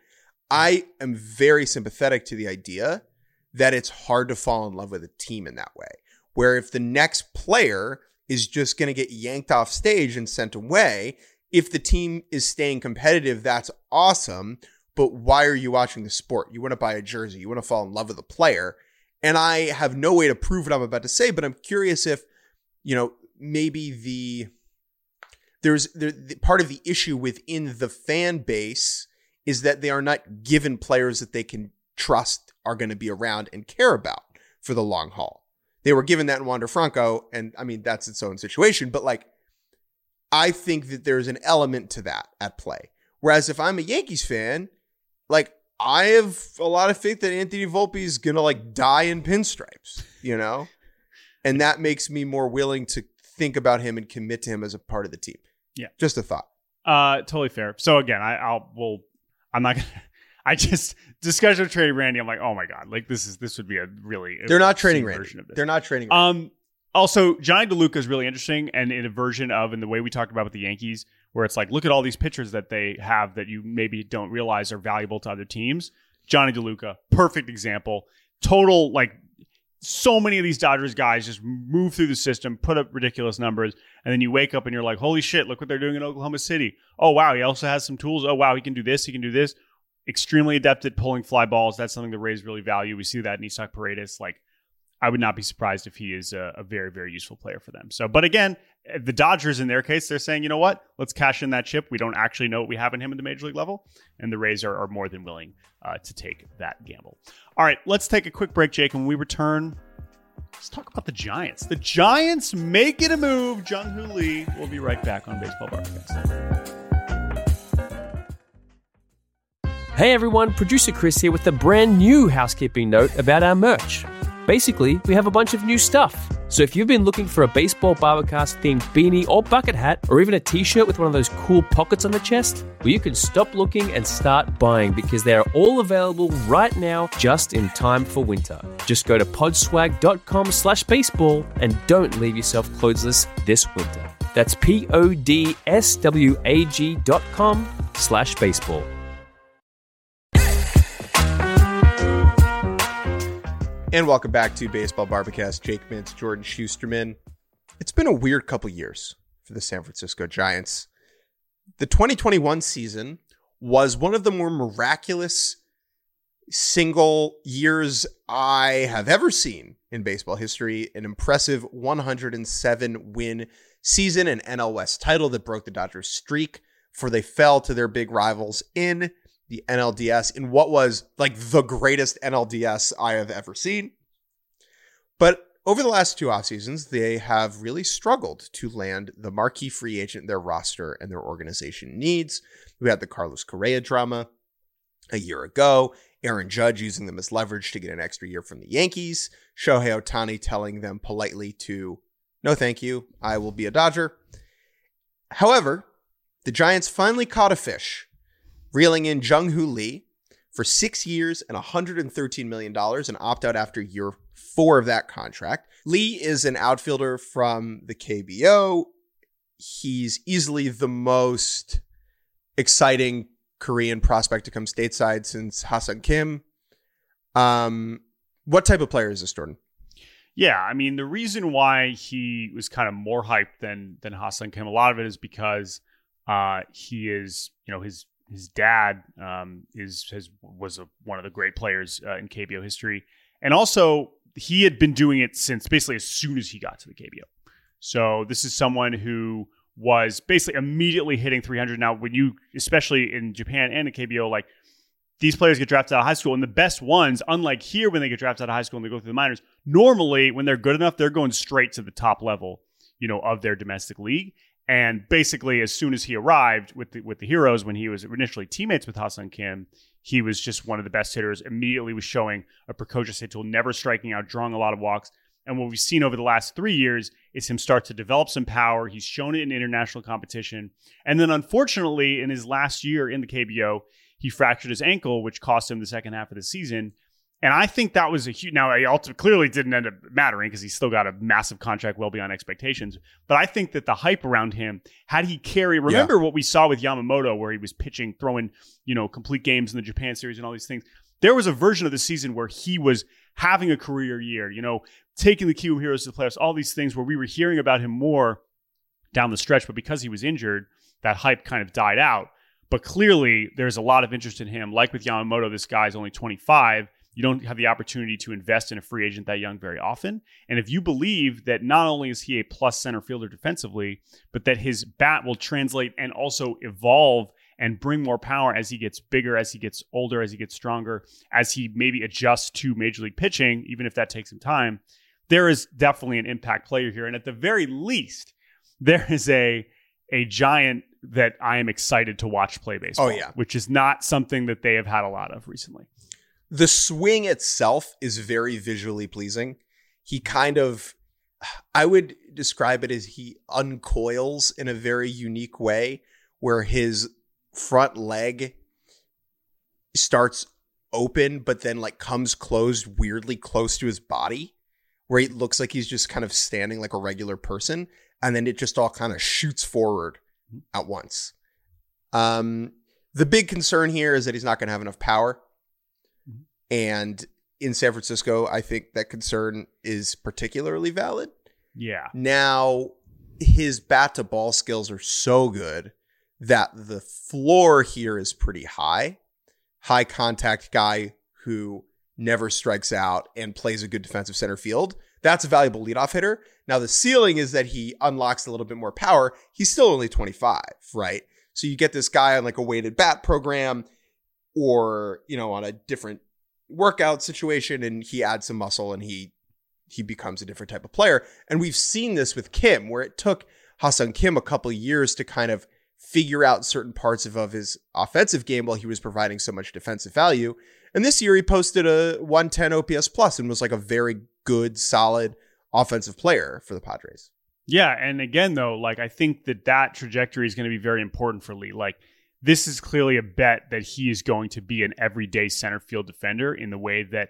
I am very sympathetic to the idea that it's hard to fall in love with a team in that way, where if the next player is just going to get yanked off stage and sent away, if the team is staying competitive, that's awesome. But why are you watching the sport? You want to buy a jersey. You want to fall in love with a player. And I have no way to prove what I'm about to say, but I'm curious if, you know, maybe the there's there, the, part of the issue within the fan base is that they are not given players that they can trust are going to be around and care about for the long haul. They were given that in Wander Franco, and I mean, that's its own situation. But like, I think that there's an element to that at play. Whereas if I'm a Yankees fan, like, I have a lot of faith that Anthony Volpe is going to like die in pinstripes, you know? And that makes me more willing to think about him and commit to him as a part of the team. Yeah. Just a thought. Uh, totally fair. So again, I, I'll, we'll, I'm not going to, I just, discussion of trading Randy, I'm like, oh my God, like this is, this would be a really, they're not trading Randy. Of this. They're not trading Randy. Um, Also, Johnny DeLuca is really interesting, and in a version of, in the way we talked about with the Yankees, where it's like, look at all these pitchers that they have that you maybe don't realize are valuable to other teams. Johnny DeLuca, perfect example. Total, like, so many of these Dodgers guys just move through the system, put up ridiculous numbers, and then you wake up and you're like, holy shit, look what they're doing in Oklahoma City. Oh, wow, he also has some tools. Oh, wow, he can do this, he can do this. Extremely adept at pulling fly balls. That's something the Rays really value. We see that in Isak Paredes, like, I would not be surprised if he is a, a very, very useful player for them. So, but again, the Dodgers, in their case, they're saying, you know what? Let's cash in that chip. We don't actually know what we have in him at the major league level. And the Rays are, are more than willing uh, to take that gamble. All right, let's take a quick break, Jake. When we return, let's talk about the Giants. The Giants making a move. Jung-Hoo Lee. We'll be right back on Baseball BarbaCast. Hey, everyone. Producer Chris here with a brand new housekeeping note about our merch. Basically, we have a bunch of new stuff. So if you've been looking for a Baseball BarbaCast themed beanie or bucket hat, or even a t-shirt with one of those cool pockets on the chest, well, you can stop looking and start buying, because they're all available right now, just in time for winter. Just go to podswag.com slash baseball and don't leave yourself clothesless this winter. That's P-O-D-S-W-A-G dot com slash baseball. And welcome back to Baseball BarbaCast. Jake Mintz, Jordan Schusterman. It's been a weird couple years for the San Francisco Giants. The twenty twenty-one season was one of the more miraculous single years I have ever seen in baseball history. An impressive one hundred seven win season, an N L West title that broke the Dodgers' streak, for they fell to their big rivals in the N L D S, in what was like the greatest N L D S I have ever seen. But over the last two off seasons, they have really struggled to land the marquee free agent their roster and their organization needs. We had the Carlos Correa drama a year ago, Aaron Judge using them as leverage to get an extra year from the Yankees, Shohei Ohtani telling them politely to, no thank you, I will be a Dodger. However, the Giants finally caught a fish, reeling in Jung-Hoo Lee for six years and one hundred thirteen million dollars, and opt out after year four of that contract. Lee is an outfielder from the K B O. He's easily the most exciting Korean prospect to come stateside since Ha-Sung Kim. Um, what type of player is this, Jordan? Yeah, I mean, the reason why he was kind of more hyped than, than Ha-Sung Kim, a lot of it is because uh, he is, you know, his... His dad um, is has, was a, one of the great players uh, in K B O history. And also, he had been doing it since basically as soon as he got to the K B O. So this is someone who was basically immediately hitting three hundred. Now, when you, especially in Japan and the K B O, like these players get drafted out of high school. And the best ones, unlike here when they get drafted out of high school and they go through the minors, normally when they're good enough, they're going straight to the top level, you know, of their domestic league. And basically, as soon as he arrived with the, with the Heroes, when he was initially teammates with Ha-Sung Kim, he was just one of the best hitters, immediately was showing a precocious hit tool, never striking out, drawing a lot of walks. And what we've seen over the last three years is him start to develop some power. He's shown it in international competition. And then unfortunately, in his last year in the K B O, he fractured his ankle, which cost him the second half of the season. And I think that was a huge... Now, it ultimately clearly didn't end up mattering because he still got a massive contract well beyond expectations. But I think that the hype around him, had he carry... Remember yeah. what we saw with Yamamoto, where he was pitching, throwing, you know, complete games in the Japan series and all these things. There was a version of the season where he was having a career year, you know, taking the Q Heroes to the playoffs, all these things where we were hearing about him more down the stretch. But because he was injured, that hype kind of died out. But clearly, there's a lot of interest in him. Like with Yamamoto, this guy's only twenty-five. You don't have the opportunity to invest in a free agent that young very often. And if you believe that not only is he a plus center fielder defensively, but that his bat will translate and also evolve and bring more power as he gets bigger, as he gets older, as he gets stronger, as he maybe adjusts to major league pitching, even if that takes some time, there is definitely an impact player here. And at the very least, there is a, a Giant that I am excited to watch play baseball, oh, yeah. which is not something that they have had a lot of recently. The swing itself is very visually pleasing. He kind of, I would describe it as he uncoils in a very unique way where his front leg starts open, but then like comes closed weirdly close to his body where it looks like he's just kind of standing like a regular person. And then it just all kind of shoots forward at once. Um, the big concern here is that he's not going to have enough power. And in San Francisco, I think that concern is particularly valid. Yeah. Now, his bat-to-ball skills are so good that the floor here is pretty high. High contact guy who never strikes out and plays a good defensive center field. That's a valuable leadoff hitter. Now, the ceiling is that he unlocks a little bit more power. He's still only twenty-five, right? So you get this guy on like a weighted bat program or, you know, on a different workout situation, and he adds some muscle and he he becomes a different type of player. And we've seen this with Kim, where it took Ha-Sung Kim a couple of years to kind of figure out certain parts of, of his offensive game while he was providing so much defensive value. And this year he posted a one ten O P S plus and was like a very good, solid offensive player for the Padres. Yeah. And again, though, like I think that that trajectory is going to be very important for Lee. Like, this is clearly a bet that he is going to be an everyday center field defender in the way that,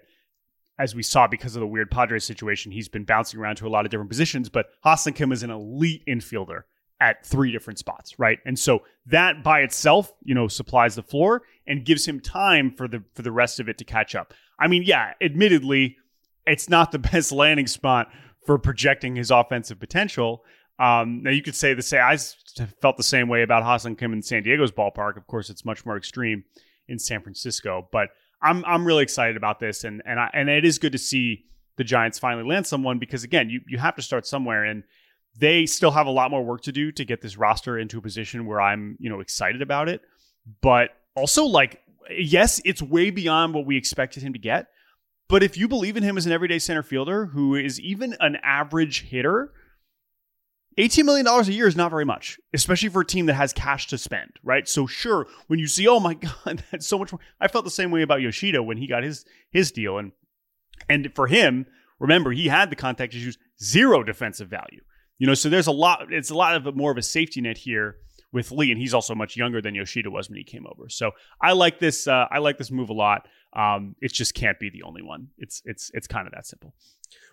as we saw because of the weird Padres situation, he's been bouncing around to a lot of different positions, but Ha-Sung Kim is an elite infielder at three different spots, right? And so that by itself, you know, supplies the floor and gives him time for the for the rest of it to catch up. I mean, yeah, admittedly, it's not the best landing spot for projecting his offensive potential. Um, now you could say the same. I felt the same way about Ha-Sung Kim in San Diego's ballpark. Of course, it's much more extreme in San Francisco, but I'm I'm really excited about this, and and I, and it is good to see the Giants finally land someone because again, you you have to start somewhere, and they still have a lot more work to do to get this roster into a position where I'm you know excited about it, but also like yes, it's way beyond what we expected him to get, but if you believe in him as an everyday center fielder who is even an average hitter. eighteen million dollars a year is not very much, especially for a team that has cash to spend, right? So sure, when you see, oh my God, that's so much more. I felt the same way about Yoshida when he got his his deal. And and for him, remember, he had the contact issues, zero defensive value. You know, so there's a lot, it's a lot of more of a safety net here with Lee, and he's also much younger than Yoshida was when he came over. So I like this, uh, I like this move a lot. Um, it just can't be the only one. It's it's it's kind of that simple.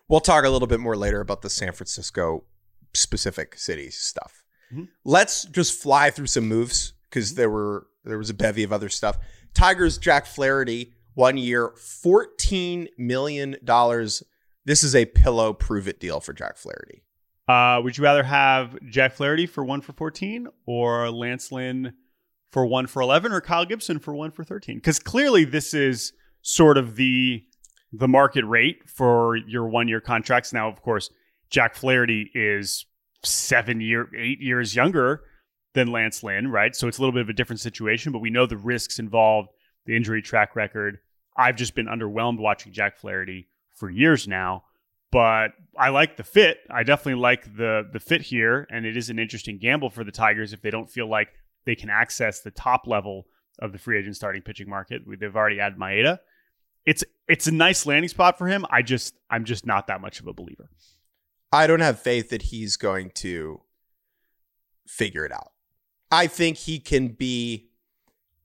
We'll talk a little bit more later about the San Francisco specific city stuff. Mm-hmm. Let's just fly through some moves because mm-hmm. there were there was a bevy of other stuff. Tigers Jack Flaherty, one year, fourteen million dollars. This is a pillow prove it deal for Jack Flaherty. Uh, would you rather have Jack Flaherty for one for fourteen or Lance Lynn for one for eleven or Kyle Gibson for one for thirteen? Because clearly this is sort of the the market rate for your one year contracts. Now, of course, Jack Flaherty is seven year, eight years younger than Lance Lynn, right? So it's a little bit of a different situation, but we know the risks involved, the injury track record. I've just been underwhelmed watching Jack Flaherty for years now, but I like the fit. I definitely like the the fit here, and it is an interesting gamble for the Tigers if they don't feel like they can access the top level of the free agent starting pitching market. They've already added Maeda. it's it's a nice landing spot for him. I just I'm just not that much of a believer. I don't have faith that he's going to figure it out. I think he can be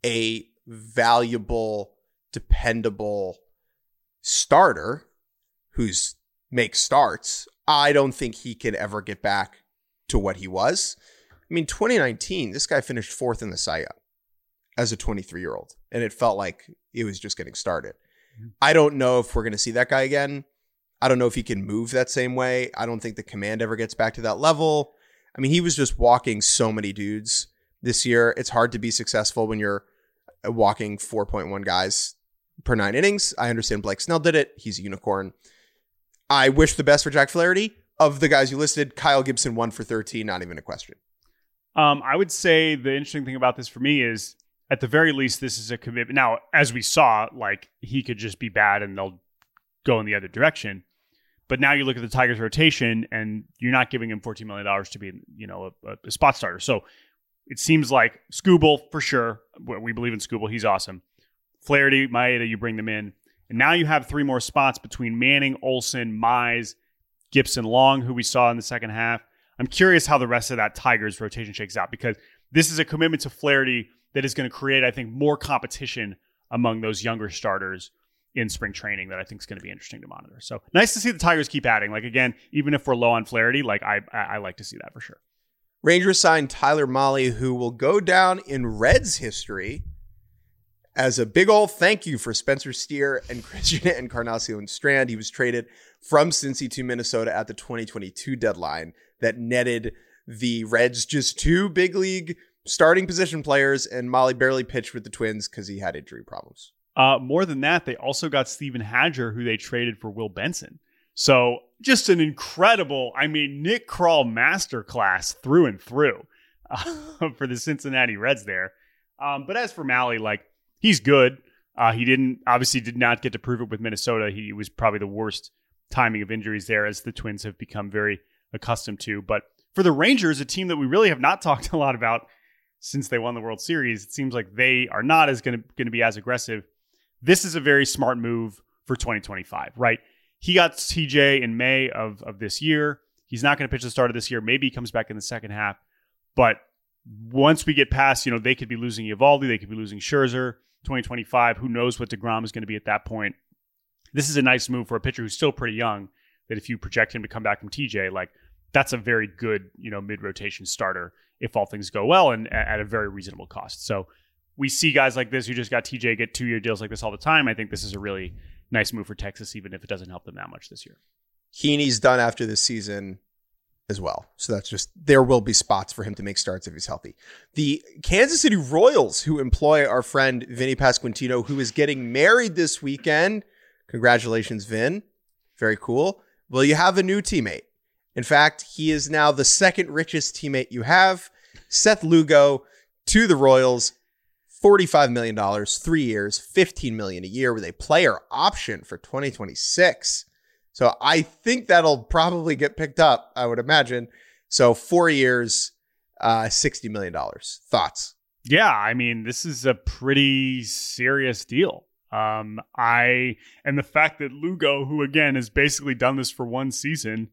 a valuable, dependable starter who's makes starts. I don't think he can ever get back to what he was. I mean, twenty nineteen, this guy finished fourth in the Cy Young as a twenty-three-year-old, and it felt like it was just getting started. I don't know if we're going to see that guy again. I don't know if he can move that same way. I don't think the command ever gets back to that level. I mean, he was just walking so many dudes this year. It's hard to be successful when you're walking four point one guys per nine innings. I understand Blake Snell did it. He's a unicorn. I wish the best for Jack Flaherty. Of the guys you listed, Kyle Gibson, one for thirteen, not even a question. Um, I would say the interesting thing about this for me is, at the very least, this is a commitment. Now, as we saw, like, he could just be bad and they'll go in the other direction. But now you look at the Tigers' rotation and you're not giving him fourteen million dollars to be, you know, a, a spot starter. So it seems like Skubal, for sure. We believe in Skubal. He's awesome. Flaherty, Maeda, you bring them in. And now you have three more spots between Manning, Olsen, Mize, Gibson, Long, who we saw in the second half. I'm curious how the rest of that Tigers rotation shakes out, because this is a commitment to Flaherty that is going to create, I think, more competition among those younger starters in spring training that I think is going to be interesting to monitor. So nice to see the Tigers keep adding. Like, again, even if we're low on Flaherty, like I, I like to see that for sure. Rangers signed Tyler Molly, who will go down in Reds history as a big old thank you for Spencer Steer and Christian Encarnacion Strand. He was traded from Cincy to Minnesota at the twenty twenty-two deadline. That netted the Reds just two big league starting position players, and Molly barely pitched with the Twins because he had injury problems. Uh, more than that, they also got Stephen Hadger, who they traded for Will Benson. So just an incredible, I mean, Nick Kroll masterclass through and through uh, for the Cincinnati Reds there. Um, but as for Molly, like, he's good. Uh, he didn't obviously did not get to prove it with Minnesota. He was probably the worst timing of injuries there, as the Twins have become very accustomed to. But for the Rangers, a team that we really have not talked a lot about since they won the World Series, it seems like they are not as going to be as aggressive. This is a very smart move for twenty twenty-five, right? He got T J in May of, of this year. He's not going to pitch the start of this year. Maybe he comes back in the second half. But once we get past, you know, they could be losing Eovaldi. They could be losing Scherzer. twenty twenty-five, who knows what DeGrom is going to be at that point. This is a nice move for a pitcher who's still pretty young, that if you project him to come back from T J, like, that's a very good, you know, mid-rotation starter if all things go well and at a very reasonable cost. So we see guys like this who just got T J get two-year deals like this all the time. I think this is a really nice move for Texas, even if it doesn't help them that much this year. Heaney's done after this season as well. So that's just, there will be spots for him to make starts if he's healthy. The Kansas City Royals, who employ our friend Vinny Pasquantino, who is getting married this weekend. Congratulations, Vin. Very cool. Well, you have a new teammate. In fact, he is now the second richest teammate you have. Seth Lugo to the Royals, forty-five million dollars, three years, fifteen million dollars a year with a player option for twenty twenty-six. So I think that'll probably get picked up, I would imagine. So four years, uh, sixty million dollars. Thoughts? Yeah, I mean, this is a pretty serious deal. Um, I, and the fact that Lugo, who again has basically done this for one season,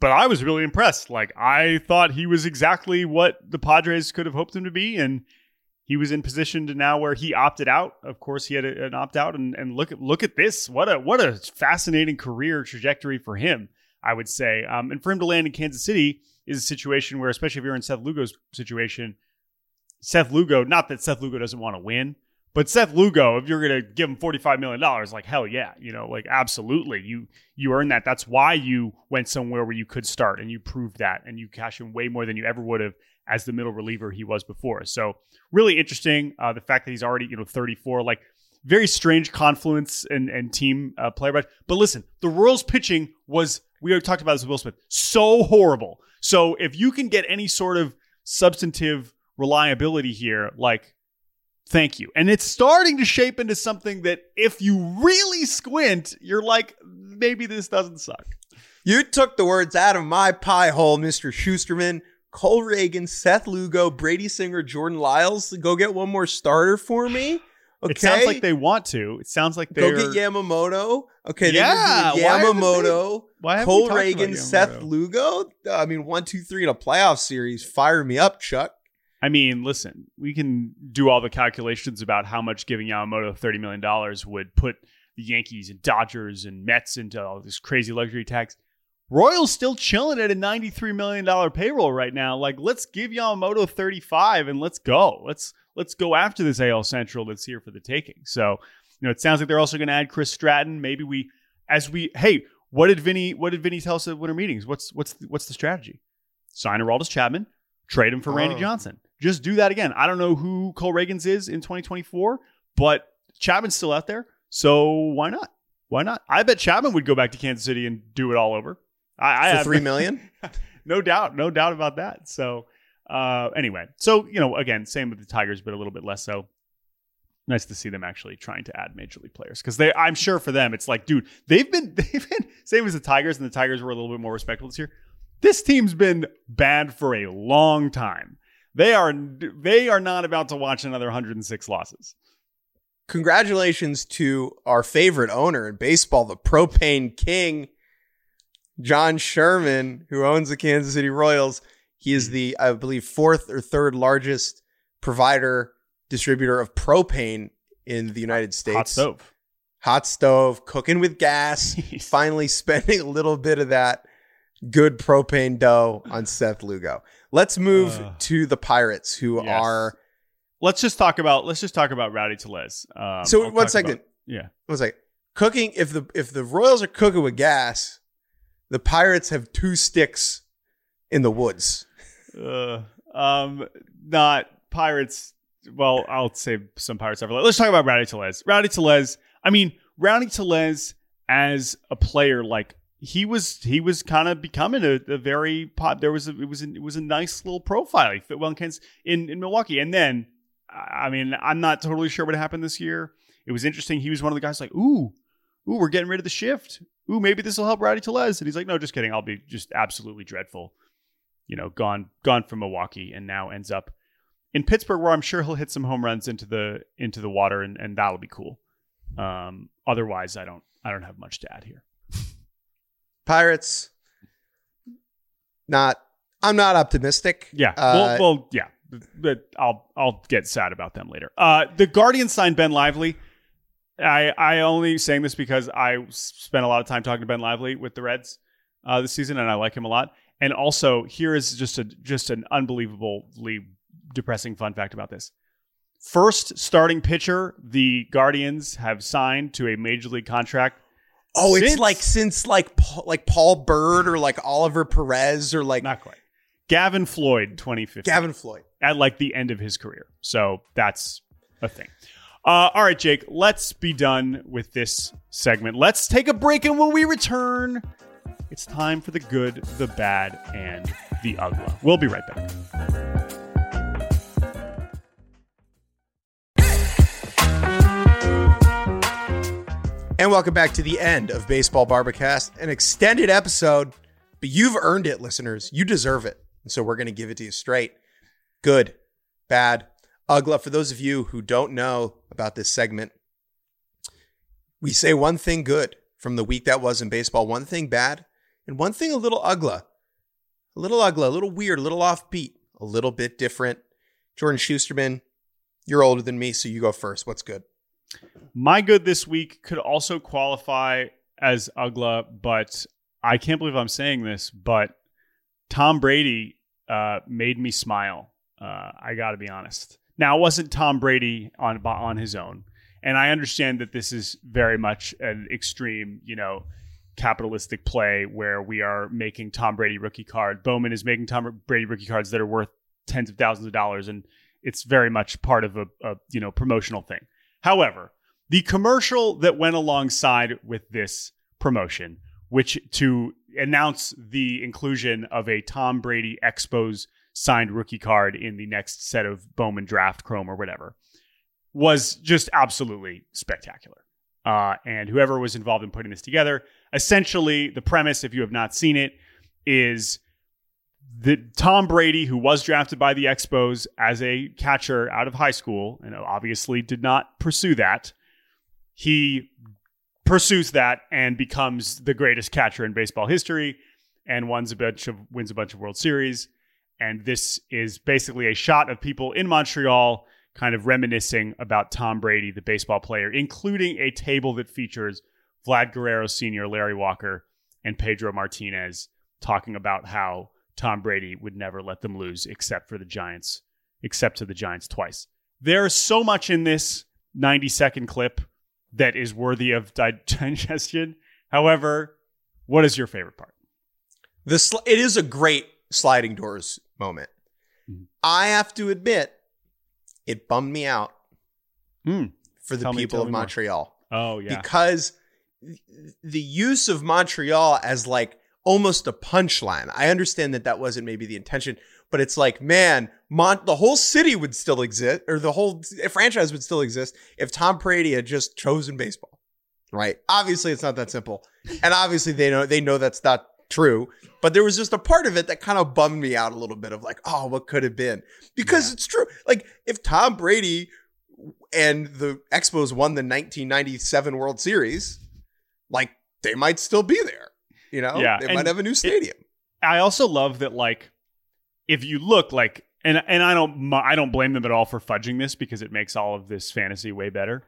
but I was really impressed. Like, I thought he was exactly what the Padres could have hoped him to be. And he was in position to now where he opted out. Of course he had a, an opt out, and, and look at, look at this. What a, what a fascinating career trajectory for him, I would say. Um, and for him to land in Kansas City is a situation where, especially if you're in Seth Lugo's situation, Seth Lugo, not that Seth Lugo doesn't want to win, but Seth Lugo, if you're going to give him forty-five million dollars, like, hell yeah, you know, like, absolutely. You you earn that. That's why you went somewhere where you could start, and you proved that, and you cash in way more than you ever would have as the middle reliever he was before. So really interesting. Uh, the fact that he's already, you know, thirty-four, like, very strange confluence and, and team uh, play. But listen, the Royals pitching was, we already talked about this with Will Smith, so horrible. So if you can get any sort of substantive reliability here, like, thank you. And it's starting to shape into something that if you really squint, you're like, maybe this doesn't suck. You took the words out of my pie hole, Mister Schusterman. Cole Reagan, Seth Lugo, Brady Singer, Jordan Lyles, go get one more starter for me. Okay. It sounds like they want to. It sounds like they go get Yamamoto. Okay. Yeah. They Yamamoto. Why have Cole Reagan, Seth Lugo. I mean, one, two, three in a playoff series. Fire me up, Chuck. I mean, listen, we can do all the calculations about how much giving Yamamoto thirty million dollars would put the Yankees and Dodgers and Mets into all this crazy luxury tax. Royals still chilling at a ninety-three million dollars payroll right now. Like, let's give Yamamoto thirty-five and let's go. Let's let's go after this A L Central that's here for the taking. So, you know, it sounds like they're also going to add Chris Stratton. Maybe we, as we, hey, what did Vinny? What did Vinny tell us at winter meetings? What's what's the, what's the strategy? Sign Aroldis Chapman, trade him for oh. Randy Johnson. Just do that again. I don't know who Cole Reagan's is in twenty twenty-four, but Chapman's still out there, so why not? Why not? I bet Chapman would go back to Kansas City and do it all over. I, I have three million, no doubt, no doubt about that. So, uh, anyway, so you know, again, same with the Tigers, but a little bit less so. Nice to see them actually trying to add major league players because they, I'm sure for them, it's like, dude, they've been, they've been same as the Tigers, and the Tigers were a little bit more respectful this year. This team's been bad for a long time. They are, they are not about to watch another one hundred six losses. Congratulations to our favorite owner in baseball, the Propane King, John Sherman, who owns the Kansas City Royals. He is the, I believe, fourth or third largest provider, distributor of propane in the United States. Hot stove. Hot stove, cooking with gas, finally spending a little bit of that good propane dough on Seth Lugo. Let's move uh, to the Pirates, who yes. are... Let's just talk about let's just talk about Rowdy Tellez. Um, so I'll one second. About, yeah. One second. Cooking, if the if the Royals are cooking with gas... The Pirates have two sticks in the woods. Uh, um, not Pirates. Well, I'll save some Pirates stuff. Let's talk about Rowdy Tellez. Rowdy Tellez. I mean, Rowdy Tellez as a player, like he was, he was kind of becoming a, a very pop. There was a, it was, a, it was a nice little profile. He fit well in Kansas, in, in Milwaukee. And then, I mean, I'm not totally sure what happened this year. It was interesting. He was one of the guys like, ooh, ooh, we're getting rid of the shift. Ooh, maybe this will help Rowdy Tellez. And he's like, no, just kidding. I'll be just absolutely dreadful. You know, gone gone from Milwaukee and now ends up in Pittsburgh, where I'm sure he'll hit some home runs into the into the water, and, and that'll be cool. Um, otherwise, I don't I don't have much to add here. Pirates, not I'm not optimistic. Yeah. Uh, well, well, yeah. But I'll I'll get sad about them later. Uh, the Guardians signed Ben Lively. I, I only saying this because I spent a lot of time talking to Ben Lively with the Reds uh, this season, and I like him a lot. And also, here is just a just an unbelievably depressing fun fact about this. First starting pitcher the Guardians have signed to a major league contract. Oh, since, it's like since like like Paul Byrd or like Oliver Perez or like not quite Gavin Floyd twenty fifteen. Gavin Floyd at like the end of his career. So that's a thing. Uh, all right, Jake, let's be done with this segment. Let's take a break, and when we return, it's time for the good, the bad, and the ugly. We'll be right back. And welcome back to the end of Baseball BarbaCast, an extended episode, but you've earned it, listeners. You deserve it, and so we're going to give it to you straight. Good, bad, ugly. For those of you who don't know about this segment, we say one thing good from the week that was in baseball, one thing bad, and one thing a little ugly, a little ugly, a little weird, a little offbeat, a little bit different. Jordan Schusterman, you're older than me, so you go first. What's good? My good this week could also qualify as ugly, but I can't believe I'm saying this, but Tom Brady uh, made me smile. Uh, I got to be honest. Now, it wasn't Tom Brady on on his own. And I understand that this is very much an extreme, you know, capitalistic play where we are making Tom Brady rookie card. Bowman is making Tom Brady rookie cards that are worth tens of thousands of dollars. And it's very much part of a, a you know, promotional thing. However, the commercial that went alongside with this promotion, which to announce the inclusion of a Tom Brady Expos signed rookie card in the next set of Bowman draft chrome or whatever, was just absolutely spectacular. Uh, and whoever was involved in putting this together, essentially the premise, if you have not seen it, is the Tom Brady, who was drafted by the Expos as a catcher out of high school and obviously did not pursue that, he pursues that and becomes the greatest catcher in baseball history and wins a bunch of, wins a bunch of World Series. And this is basically a shot of people in Montreal kind of reminiscing about Tom Brady, the baseball player, including a table that features Vlad Guerrero Senior, Larry Walker, and Pedro Martinez talking about how Tom Brady would never let them lose except for the Giants, except to the Giants twice. There is so much in this ninety-second clip that is worthy of digestion. However, what is your favorite part? The sl- it is a great sliding doors moment. Mm-hmm. I have to admit, it bummed me out mm. for the tell people me, of Montreal. More. Oh, yeah. Because the use of Montreal as like almost a punchline. I understand that that wasn't maybe the intention, but it's like, man, Mont- the whole city would still exist, or the whole franchise would still exist if Tom Brady had just chosen baseball, right? Obviously, it's not that simple. And obviously, they know they know that's not true. But there was just a part of it that kind of bummed me out a little bit of like, oh, what could have been? Because yeah. It's true. Like, if Tom Brady and the Expos won the nineteen ninety-seven World Series, like, they might still be there. You know, yeah. They and might have a new stadium. It, I also love that, like, if you look like, and and I don't I don't blame them at all for fudging this because it makes all of this fantasy way better.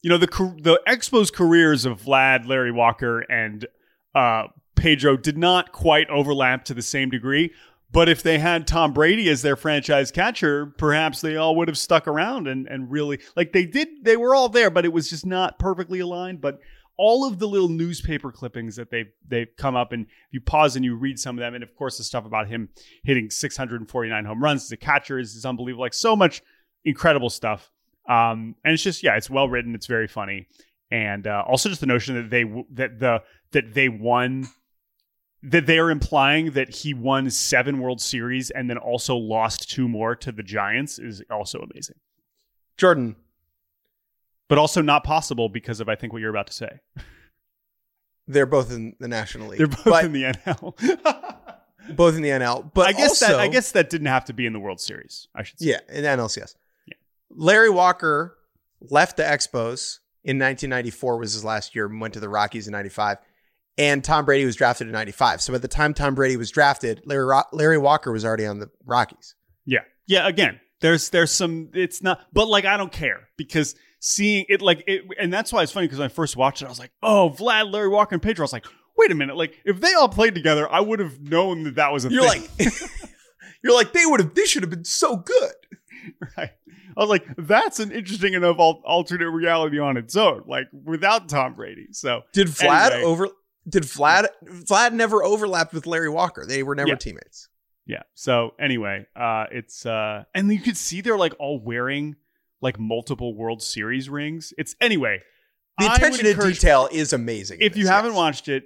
You know, the the Expos careers of Vlad, Larry Walker, and uh, Pedro did not quite overlap to the same degree. But if they had Tom Brady as their franchise catcher, perhaps they all would have stuck around and and really like they did. They were all there, but it was just not perfectly aligned. But all of the little newspaper clippings that they've, they've come up, and you pause and you read some of them. And of course, the stuff about him hitting six hundred forty-nine home runs as a catcher is, is unbelievable. Like, so much incredible stuff. Um, and it's just, yeah, it's well written. It's very funny. And uh, also just the notion that they, that the, that they won, that they are implying that he won seven World Series and then also lost two more to the Giants is also amazing. Jordan, but also not possible because of, I think, what you're about to say. They're both in the National League. They're both but, in the N L. both in the N L. But I guess also, that I guess that didn't have to be in the World Series, I should say. Yeah, in the N L C S. Yeah. Larry Walker left the Expos in nineteen ninety-four was his last year, and went to the Rockies in ninety-five. And Tom Brady was drafted in ninety-five. So at the time Tom Brady was drafted, Larry, Ro- Larry Walker was already on the Rockies. Yeah. Yeah, again, there's there's some, it's not, but like, I don't care because seeing it like it, and that's why it's funny because when I first watched it, I was like, oh, Vlad, Larry Walker, and Pedro. I was like, wait a minute. Like, if they all played together, I would have known that that was a you're thing. You're like, you're like, they would have, they should have been so good. Right. I was like, that's an interesting enough al- alternate reality on its own, like without Tom Brady. So did Vlad anyway. over, did Vlad, Vlad never overlapped with Larry Walker. They were never yeah. teammates. Yeah. So anyway, uh, it's, uh, and you could see they're like all wearing like multiple World Series rings. It's anyway. The attention to detail is amazing. If you haven't watched it,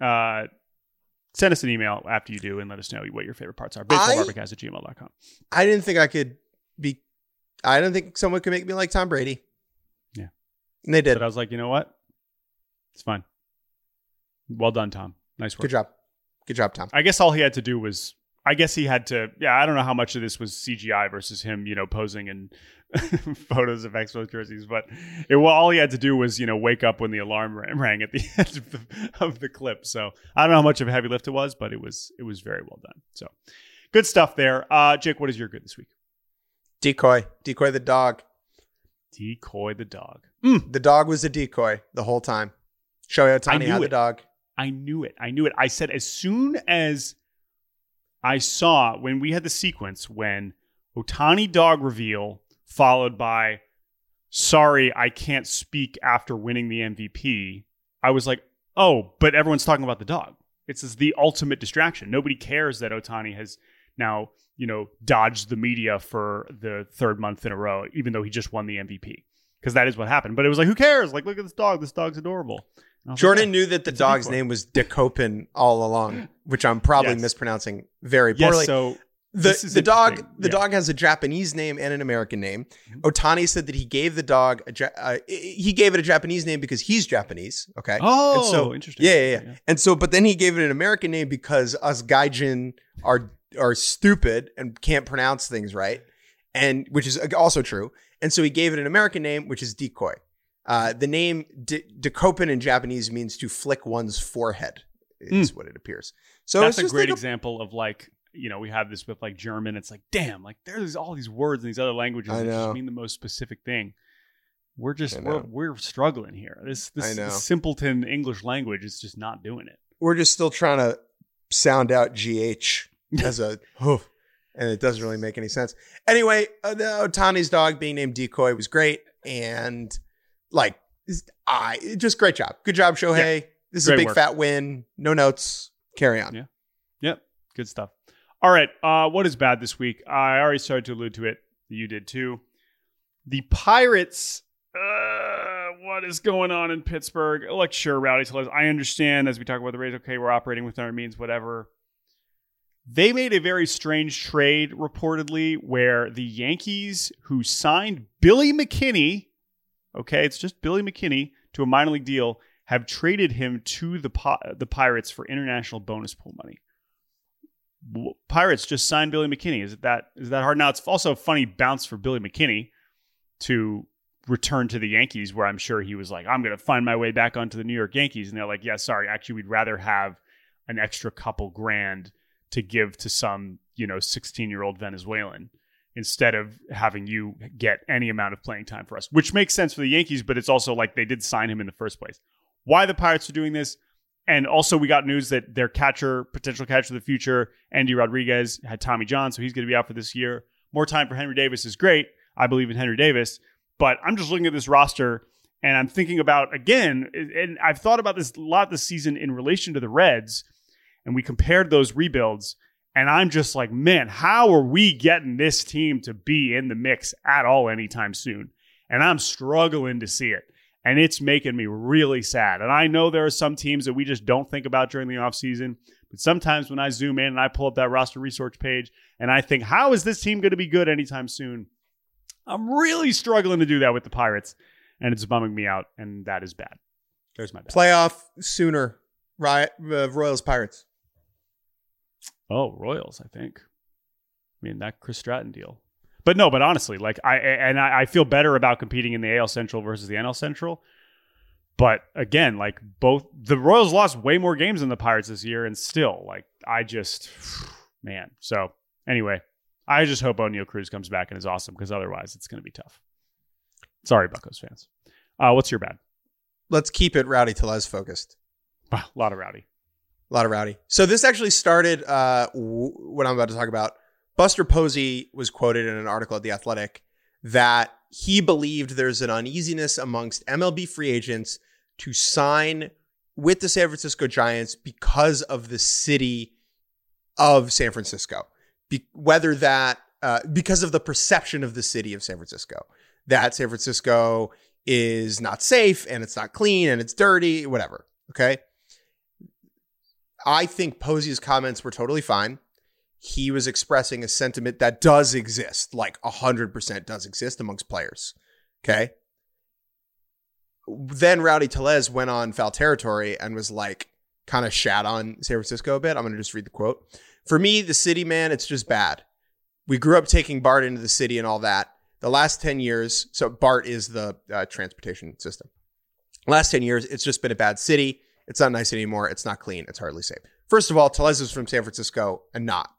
uh, send us an email after you do and let us know what your favorite parts are. baseball barba cast at gmail dot com. I didn't think I could be, I don't think someone could make me like Tom Brady. Yeah. And they did. But I was like, you know what? It's fine. Well done, Tom. Nice work. Good job. Good job, Tom. I guess all he had to do was, I guess he had to, yeah, I don't know how much of this was C G I versus him, you know, posing in photos of Expos jerseys, but it, well, all he had to do was, you know, wake up when the alarm rang at the end of the, of the clip. So I don't know how much of a heavy lift it was, but it was it was very well done. So good stuff there. Uh, Jake, what is your good this week? Decoy. Decoy the dog. Decoy the dog. Mm. The dog was a decoy the whole time. Shohei Ohtani had the dog. I knew it. I knew it. I said as soon as I saw when we had the sequence when Ohtani dog reveal followed by, sorry, I can't speak after winning the M V P. I was like, oh, but everyone's talking about the dog. It's just the ultimate distraction. Nobody cares that Ohtani has now, you know, dodged the media for the third month in a row, even though he just won the M V P. Because that is what happened. But it was like, who cares? Like, look at this dog. This dog's adorable. Jordan like, oh, knew that the dog's name was Decopin all along, which I'm probably yes. mispronouncing very poorly. Yes, so The the dog the yeah. dog has a Japanese name and an American name. Ohtani said that he gave the dog a uh, he gave it a Japanese name because he's Japanese. Okay. Oh, and so, interesting. Yeah, yeah, yeah. And so, but then he gave it an American name because us gaijin are are stupid and can't pronounce things right, and which is also true. And so he gave it an American name, which is decoy. Uh, the name de- dekopen in Japanese means to flick one's forehead. Is mm. what it appears. So that's it's just a great like a, example of like. You know, we have this with like German. It's like, damn, like there's all these words in these other languages that just mean the most specific thing. We're just we're, we're struggling here. This this, this simpleton English language is just not doing it. We're just still trying to sound out G H as a oh, and it doesn't really make any sense. Anyway, uh, the Ohtani's dog being named Decoy was great, and like I uh, just great job, good job, Shohei. Yeah. This is great a big work. Fat win. No notes. Carry on. Yeah. Yep. Good stuff. All right, uh, what is bad this week? I already started to allude to it. You did too. The Pirates, uh, what is going on in Pittsburgh? Like, sure, Rowdy Tellez. I understand as we talk about the Rays, okay, we're operating within our means, whatever. They made a very strange trade, reportedly, where the Yankees, who signed Billy McKinney, okay, it's just Billy McKinney, to a minor league deal, have traded him to the the Pirates for international bonus pool money. Pirates just signed Billy McKinney. Is it that is that hard? Now, it's also a funny bounce for Billy McKinney to return to the Yankees, where I'm sure he was like, I'm going to find my way back onto the New York Yankees. And they're like, yeah, sorry, actually, we'd rather have an extra couple grand to give to some, you know, sixteen-year-old Venezuelan instead of having you get any amount of playing time for us, which makes sense for the Yankees. But it's also like they did sign him in the first place. Why the Pirates are doing this? And also, we got news that their catcher, potential catcher of the future, Andy Rodriguez, had Tommy John, so he's going to be out for this year. More time for Henry Davis is great. I believe in Henry Davis. But I'm just looking at this roster, and I'm thinking about, again, and I've thought about this a lot this season in relation to the Reds, and we compared those rebuilds, and I'm just like, man, how are we getting this team to be in the mix at all anytime soon? And I'm struggling to see it. And it's making me really sad. And I know there are some teams that we just don't think about during the offseason. But sometimes when I zoom in and I pull up that roster research page and I think, how is this team going to be good anytime soon? I'm really struggling to do that with the Pirates. And it's bumming me out. And that is bad. There's my bad. Playoff sooner. Riot, uh, Royals, Pirates. Oh, Royals, I think. I mean, that Chris Stratton deal. But no, but honestly, like I and I, I feel better about competing in the A L Central versus the N L Central. But again, like both the Royals lost way more games than the Pirates this year, and still, like I just man. So anyway, I just hope O'Neal Cruz comes back and is awesome because otherwise, it's going to be tough. Sorry, Buccos fans. Uh, what's your bad? Let's keep it Rowdy Tellez focused. Wow, a lot of Rowdy, a lot of Rowdy. So this actually started uh, w- what I'm about to talk about. Buster Posey was quoted in an article at The Athletic that he believed there's an uneasiness amongst M L B free agents to sign with the San Francisco Giants because of the city of San Francisco, Be- whether that uh, because of the perception of the city of San Francisco, that San Francisco is not safe and it's not clean and it's dirty, whatever. Okay. I think Posey's comments were totally fine. He was expressing a sentiment that does exist, like one hundred percent does exist amongst players, okay? Then Rowdy Tellez went on foul territory and was like, kind of shat on San Francisco a bit. I'm going to just read the quote. For me, the city, man, it's just bad. We grew up taking BART into the city and all that. The last ten years, so BART is the uh, transportation system. Last ten years, it's just been a bad city. It's not nice anymore. It's not clean. It's hardly safe. First of all, Tellez is from San Francisco and not.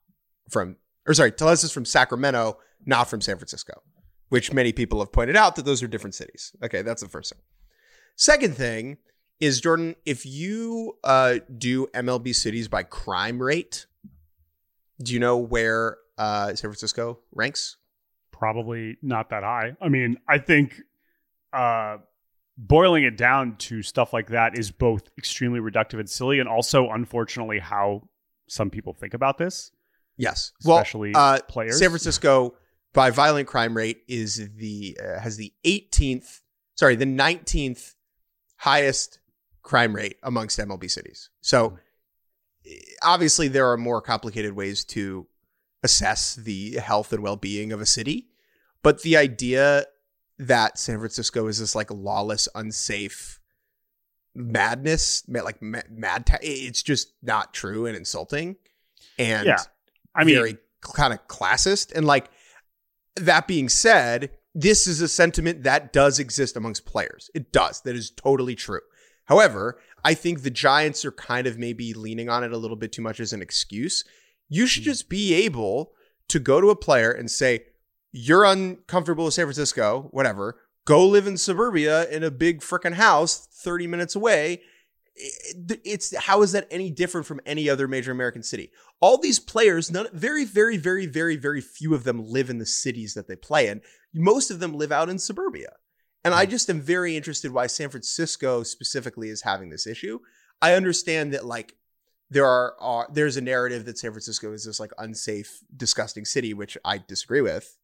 From or sorry, Tellez is from Sacramento, not from San Francisco, which many people have pointed out that those are different cities. Okay, that's the first thing. Second thing is, Jordan, if you uh, do M L B cities by crime rate, do you know where uh, San Francisco ranks? Probably not that high. I mean, I think uh, boiling it down to stuff like that is both extremely reductive and silly, and also, unfortunately, how some people think about this. Yes, especially well, uh, players. San Francisco, by violent crime rate, is the uh, has the eighteenth, sorry, the nineteenth highest crime rate amongst M L B cities. So, obviously, there are more complicated ways to assess the health and well-being of a city. But the idea that San Francisco is this like lawless, unsafe madness, like mad, ta- it's just not true and insulting and yeah. I mean, very kind of classist. And like, that being said, this is a sentiment that does exist amongst players. It does. That is totally true. However, I think the Giants are kind of maybe leaning on it a little bit too much as an excuse. You should just be able to go to a player and say, you're uncomfortable with San Francisco, whatever. Go live in suburbia in a big freaking house thirty minutes away. It's how is that any different from any other major American city? All these players, none, very, very, very, very, very few of them live in the cities that they play in. Most of them live out in suburbia. And I just am very interested why San Francisco specifically is having this issue. I understand that like there are, are there's a narrative that San Francisco is this like unsafe, disgusting city, which I disagree with.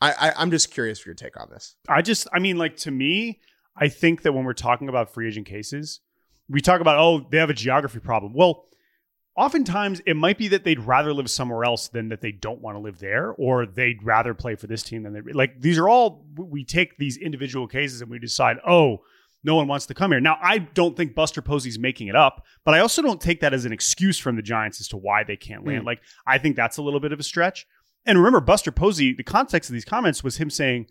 I, I, I'm just curious for your take on this. I just, I mean, like to me, I think that when we're talking about free agent cases, we talk about, oh, they have a geography problem. Well, oftentimes it might be that they'd rather live somewhere else than that they don't want to live there, or they'd rather play for this team than they like. These are all, we take these individual cases and we decide, oh, no one wants to come here. Now, I don't think Buster Posey's making it up, but I also don't take that as an excuse from the Giants as to why they can't land. Mm. Like, I think that's a little bit of a stretch. And remember, Buster Posey, the context of these comments was him saying,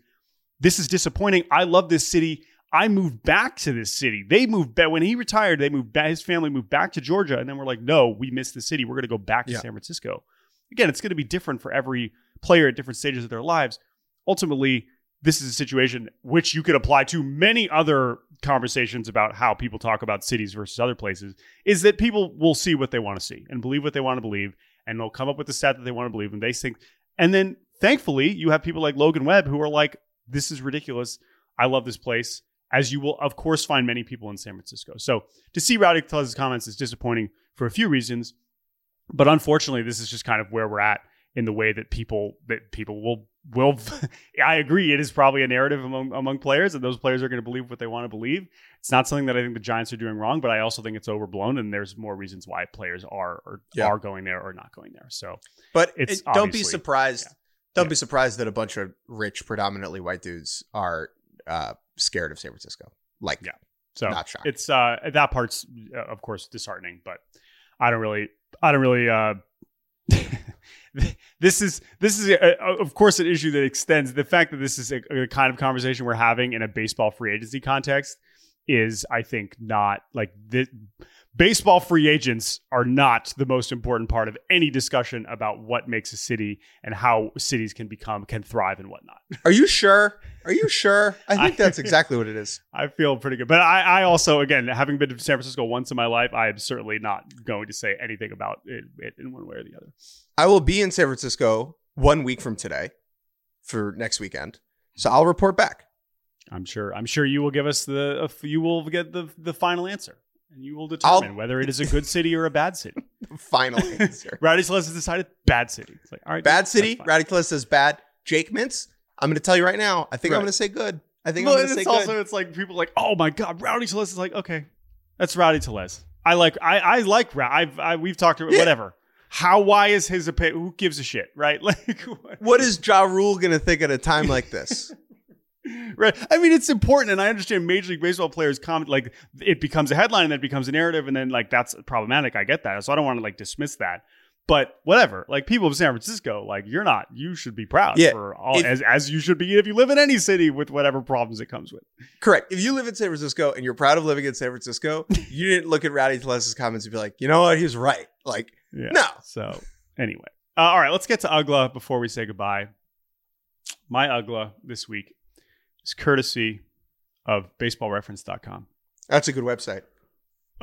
this is disappointing. I love this city. I moved back to this city. They moved back when he retired. They moved back. His family moved back to Georgia. And then we're like, no, we missed the city. We're going to go back to yeah. San Francisco. Again, it's going to be different for every player at different stages of their lives. Ultimately, this is a situation which you could apply to many other conversations about how people talk about cities versus other places, is that people will see what they want to see and believe what they want to believe. And they'll come up with the stat that they want to believe. And they think, and then thankfully you have people like Logan Webb who are like, this is ridiculous. I love this place. As you will, of course, find many people in San Francisco. So to see Rowdy Tellez's comments is disappointing for a few reasons. But unfortunately, this is just kind of where we're at in the way that people that people will, will I agree, it is probably a narrative among, among players, and those players are going to believe what they want to believe. It's not something that I think the Giants are doing wrong, but I also think it's overblown, and there's more reasons why players are or yeah. are going there or not going there. So, But it's it, don't be surprised. Yeah. Don't yeah. be surprised that a bunch of rich, predominantly white dudes are uh, scared of San Francisco. Like, yeah, so not shocked. It's uh, that part's uh, of course disheartening, but I don't really, I don't really. Uh, this is this is a, a, of course an issue that extends. The fact that this is a, a kind of conversation we're having in a baseball free agency context is, I think, not like the baseball free agents are not the most important part of any discussion about what makes a city and how cities can become, can thrive and whatnot. Are you sure? Are you sure? I think I, that's exactly what it is. I feel pretty good. But I, I also, again, having been to San Francisco once in my life, I am certainly not going to say anything about it, it in one way or the other. I will be in San Francisco one week from today for next weekend. So I'll report back. I'm sure. I'm sure you will give us the, you will get the, the final answer. And you will determine I'll, whether it is a good city or a bad city. Final answer. Rowdy Tellez has decided bad city. It's like, all right, bad dude, city. Rowdy Tellez says bad. Jake Mintz, I'm going to tell you right now. I think right. I'm going to say good. I think well, I'm going to say also, good. Also, it's like people are like, oh my God, Rowdy Tellez is like, okay, that's Rowdy Tellez. I like, I, I like, I've, I, we've talked to yeah. whatever. How, why is his opinion? Who gives a shit, right? Like, what, what is Ja Rule going to think at a time like this? Right. I mean, it's important. And I understand Major League Baseball players comment, like it becomes a headline and then becomes a narrative. And then like, that's problematic. I get that. So I don't want to like dismiss that, but whatever, like people of San Francisco, like you're not, you should be proud yeah, for all if, as, as you should be if you live in any city with whatever problems it comes with. Correct. If you live in San Francisco and you're proud of living in San Francisco, you didn't look at Rowdy Tellez's comments and be like, you know what? He's right. Like, yeah, no. So anyway, uh, all right, let's get to Ugla before we say goodbye. My Ugla this week is courtesy of baseball reference dot com. That's a good website.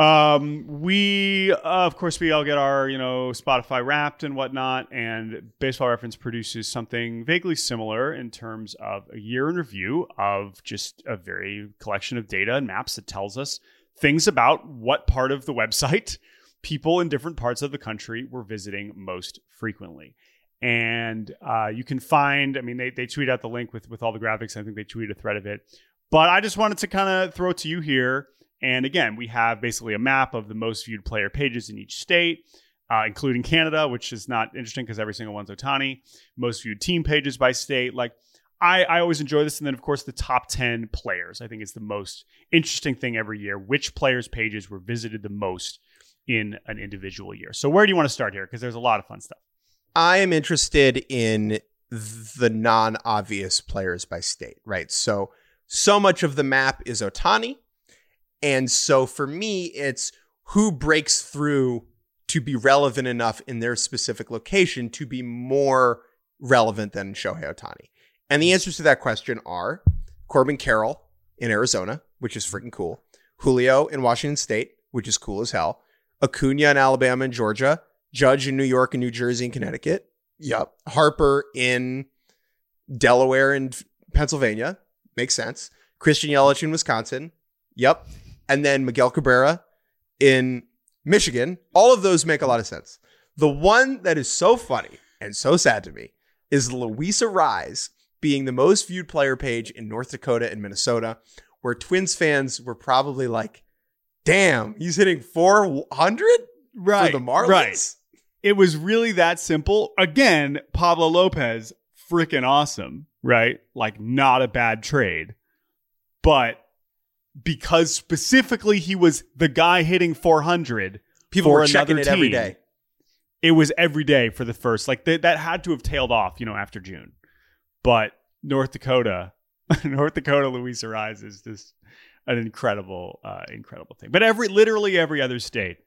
Um, we, uh, of course, we all get our, you know, Spotify Wrapped and whatnot, and Baseball Reference produces something vaguely similar in terms of a year in review of just a very collection of data and maps that tells us things about what part of the website people in different parts of the country were visiting most frequently. And uh, you can find, I mean, they they tweet out the link with, with all the graphics. I think they tweeted a thread of it. But I just wanted to kind of throw it to you here. And again, we have basically a map of the most viewed player pages in each state. uh, including Canada, which is not interesting because every single one's Ohtani. Most viewed team pages by state. Like, I, I always enjoy this. And then, of course, the top ten players. I think it's the most interesting thing every year, which players' pages were visited the most in an individual year. So where do you want to start here? Because there's a lot of fun stuff. I am interested in the non-obvious players by state, right? So, so much of the map is Ohtani. And so for me, it's who breaks through to be relevant enough in their specific location to be more relevant than Shohei Ohtani. And the answers to that question are Corbin Carroll in Arizona, which is freaking cool. Julio in Washington State, which is cool as hell. Acuna in Alabama and Georgia. Judge in New York and New Jersey and Connecticut. Yep. Harper in Delaware and Pennsylvania. Makes sense. Christian Yelich in Wisconsin. Yep. And then Miguel Cabrera in Michigan. All of those make a lot of sense. The one that is so funny and so sad to me is Luis Ariz being the most viewed player page in North Dakota and Minnesota, where Twins fans were probably like, damn, he's hitting four hundred? Right, for the Marlins. Right. It was really that simple. Again, Pablo Lopez, freaking awesome, right? Like, not a bad trade. But because specifically he was the guy hitting four hundred, people were checking it every day. It was every day for the first. Like, th- that had to have tailed off, you know, after June. But North Dakota, North Dakota Luis Ariz is just an incredible, uh, incredible thing. But every, literally every other state.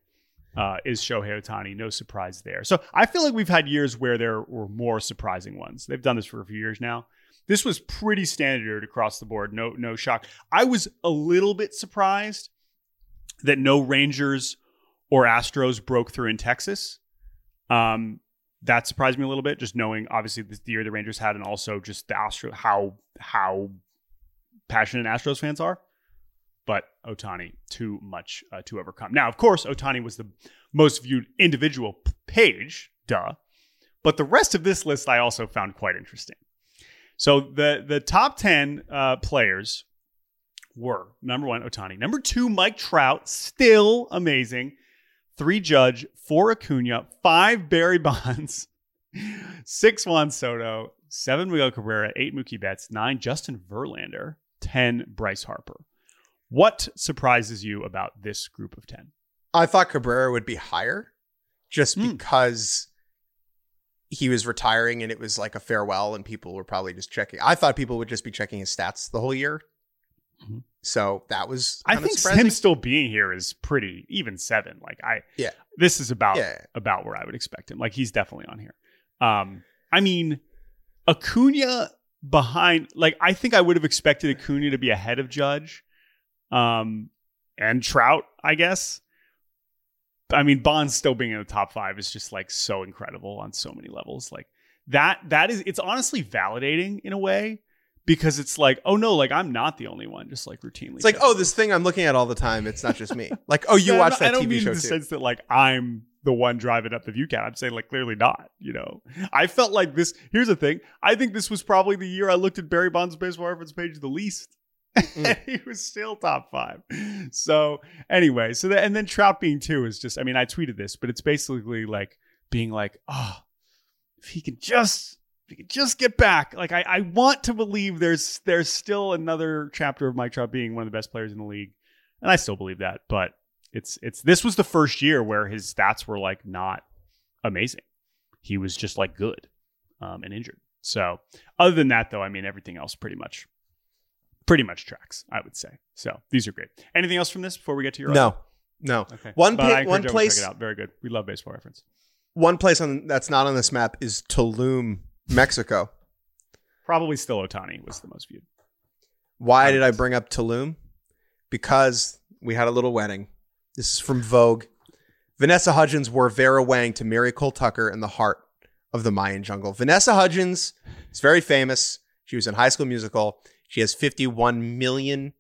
Uh, is Shohei Ohtani. No surprise there. So I feel like we've had years where there were more surprising ones. They've done this for a few years now. This was pretty standard across the board. No, no shock. I was a little bit surprised that no Rangers or Astros broke through in Texas. Um, that surprised me a little bit, just knowing obviously the year the Rangers had and also just the Astro how how passionate Astros fans are. But Ohtani, too much uh, to overcome. Now, of course, Ohtani was the most viewed individual page, duh. But the rest of this list I also found quite interesting. So the, the top ten uh, players were, number one, Ohtani. Number two, Mike Trout, still amazing. Three, Judge. Four, Acuna. Five, Barry Bonds. Six, Juan Soto. Seven, Miguel Cabrera. Eight, Mookie Betts. Nine, Justin Verlander. Ten, Bryce Harper. What surprises you about this group of ten? I thought Cabrera would be higher just mm. because he was retiring and it was like a farewell and people were probably just checking. I thought people would just be checking his stats the whole year. Mm-hmm. So that was kind I of think surprising. Him still being here is pretty even seven. Like I yeah. This is about yeah. about where I would expect him. Like he's definitely on here. Um, I mean Acuna behind like I think I would have expected Acuna to be ahead of Judge. Um, and Trout, I guess. I mean, Bonds still being in the top five is just like so incredible on so many levels. Like that, that is, it's honestly validating in a way because it's like, oh no, like I'm not the only one just like routinely. It's like, oh, this thing I'm looking at all the time. It's not just me. Like, oh, you watch that T V show too. I don't mean in the sense that like I'm the one driving up the view count. I'm saying like clearly not, you know. I felt like this, here's the thing. I think this was probably the year I looked at Barry Bonds' Baseball Reference page the least. Mm. He was still top five. So anyway, so that and then Trout being two is just, I mean, I tweeted this, but it's basically like being like, oh, if he can just, if he can just get back. Like I, I want to believe there's, there's still another chapter of Mike Trout being one of the best players in the league. And I still believe that, but it's, it's, this was the first year where his stats were like not amazing. He was just like good um, and injured. So other than that though, I mean, everything else pretty much. Pretty much tracks, I would say. So these are great. Anything else from this before we get to your? No, no. Okay. One, pa- one place. Check it out. Very good. We love Baseball Reference. One place on that's not on this map is Tulum, Mexico. Probably still Ohtani was the most viewed. Why did I bring up Tulum? Because we had a little wedding. This is from Vogue. Vanessa Hudgens wore Vera Wang to Mary Cole Tucker in the heart of the Mayan jungle. Vanessa Hudgens is very famous. She was in High School Musical. She has fifty-one million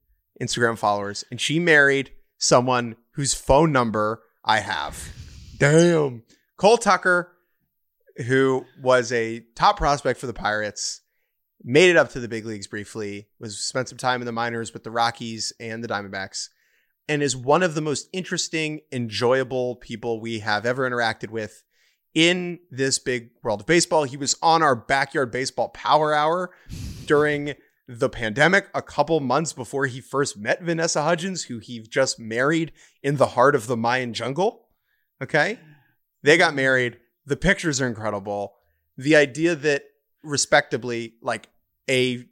Instagram followers, and she married someone whose phone number I have. Damn. Cole Tucker, who was a top prospect for the Pirates, made it up to the big leagues briefly, was spent some time in the minors with the Rockies and the Diamondbacks, and is one of the most interesting, enjoyable people we have ever interacted with in this big world of baseball. He was on our Backyard Baseball Power Hour during the pandemic a couple months before he first met Vanessa Hudgens, who he just married in the heart of the Mayan jungle. Okay. They got married. The pictures are incredible. The idea that respectably, like a b-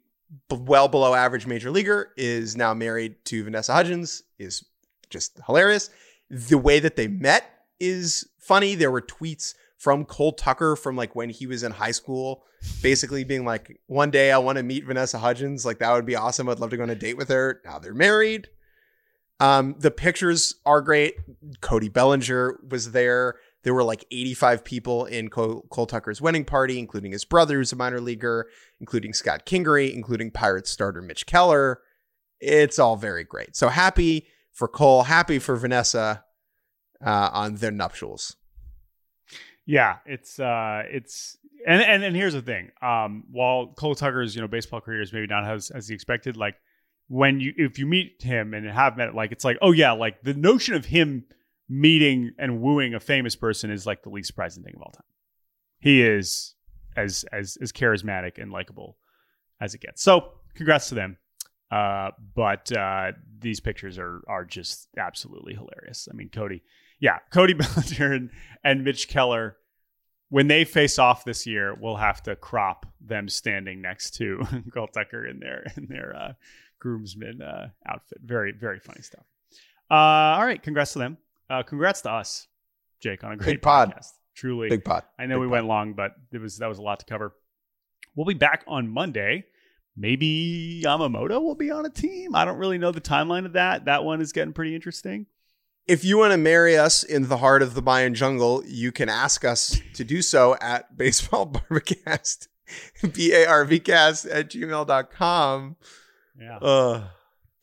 well below average major leaguer is now married to Vanessa Hudgens is just hilarious. The way that they met is funny. There were tweets from Cole Tucker from like when he was in high school, basically being like, one day I want to meet Vanessa Hudgens. Like, that would be awesome. I'd love to go on a date with her. Now they're married. Um, the pictures are great. Cody Bellinger was there. There were like eighty-five people in Cole, Cole Tucker's wedding party, including his brother, who's a minor leaguer, including Scott Kingery, including Pirates starter Mitch Keller. It's all very great. So happy for Cole, happy for Vanessa uh, on their nuptials. Yeah, it's uh, it's and, and and here's the thing. Um, while Cole Tucker's, you know, baseball career is maybe not as as he expected, like when you if you meet him and have met, like it's like, oh yeah, like the notion of him meeting and wooing a famous person is like the least surprising thing of all time. He is as as as charismatic and likable as it gets. So congrats to them. Uh, but uh, these pictures are are just absolutely hilarious. I mean, Cody. Yeah, Cody Bellinger and, and Mitch Keller, when they face off this year, we'll have to crop them standing next to Cole Tucker in their in their uh, groomsman uh, outfit. Very, very funny stuff. Uh, all right, congrats to them. Uh, congrats to us, Jake, on a great Big podcast. Pod. Truly, Big pod. I know Big we pod. went long, but it was that was a lot to cover. We'll be back on Monday. Maybe Yamamoto will be on a team. I don't really know the timeline of that. That one is getting pretty interesting. If you want to marry us in the heart of the Mayan jungle, you can ask us to do so at Baseball BarbaCast, B A R B cast at gmail dot com. Yeah. Uh,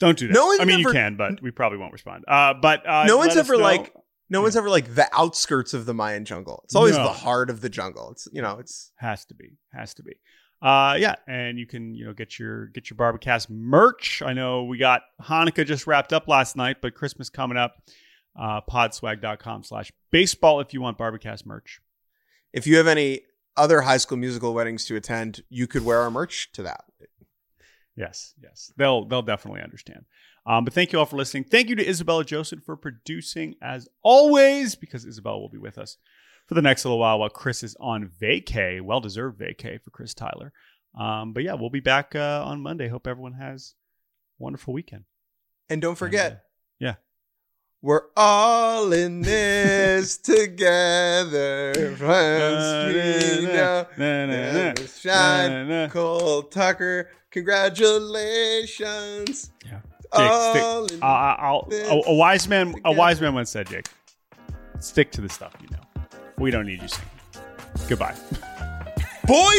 Don't do that. No I mean, ever, you can, but we probably won't respond. Uh, but uh, no one's ever know. like no yeah. one's ever like the outskirts of the Mayan jungle. It's always no. the heart of the jungle. It's you know, it's has to be, has to be. Uh, yeah, and you can you know get your get your BarbaCast merch. I know we got Hanukkah just wrapped up last night, but Christmas coming up. Uh, podswag.com slash baseball if you want BarbaCast merch. If you have any other High School Musical weddings to attend, you could wear our merch to that. Yes, yes. They'll they'll definitely understand. Um, but thank you all for listening. Thank you to Isabella Joseph for producing as always, because Isabella will be with us for the next little while while Chris is on vacay. Well-deserved vacay for Chris Tyler. Um, but yeah, we'll be back uh, on Monday. Hope everyone has a wonderful weekend. And don't forget. And, uh, yeah. We're all in this together. Shine, Cole Tucker. Congratulations. Yeah. Jake, all stick, in I'll, I'll, I'll, a wise man, together. a wise man once said, Jake, stick to the stuff you know. We don't need you singing. Goodbye. Boy!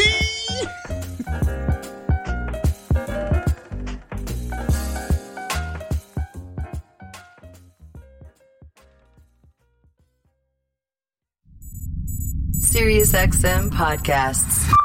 SiriusXM Podcasts.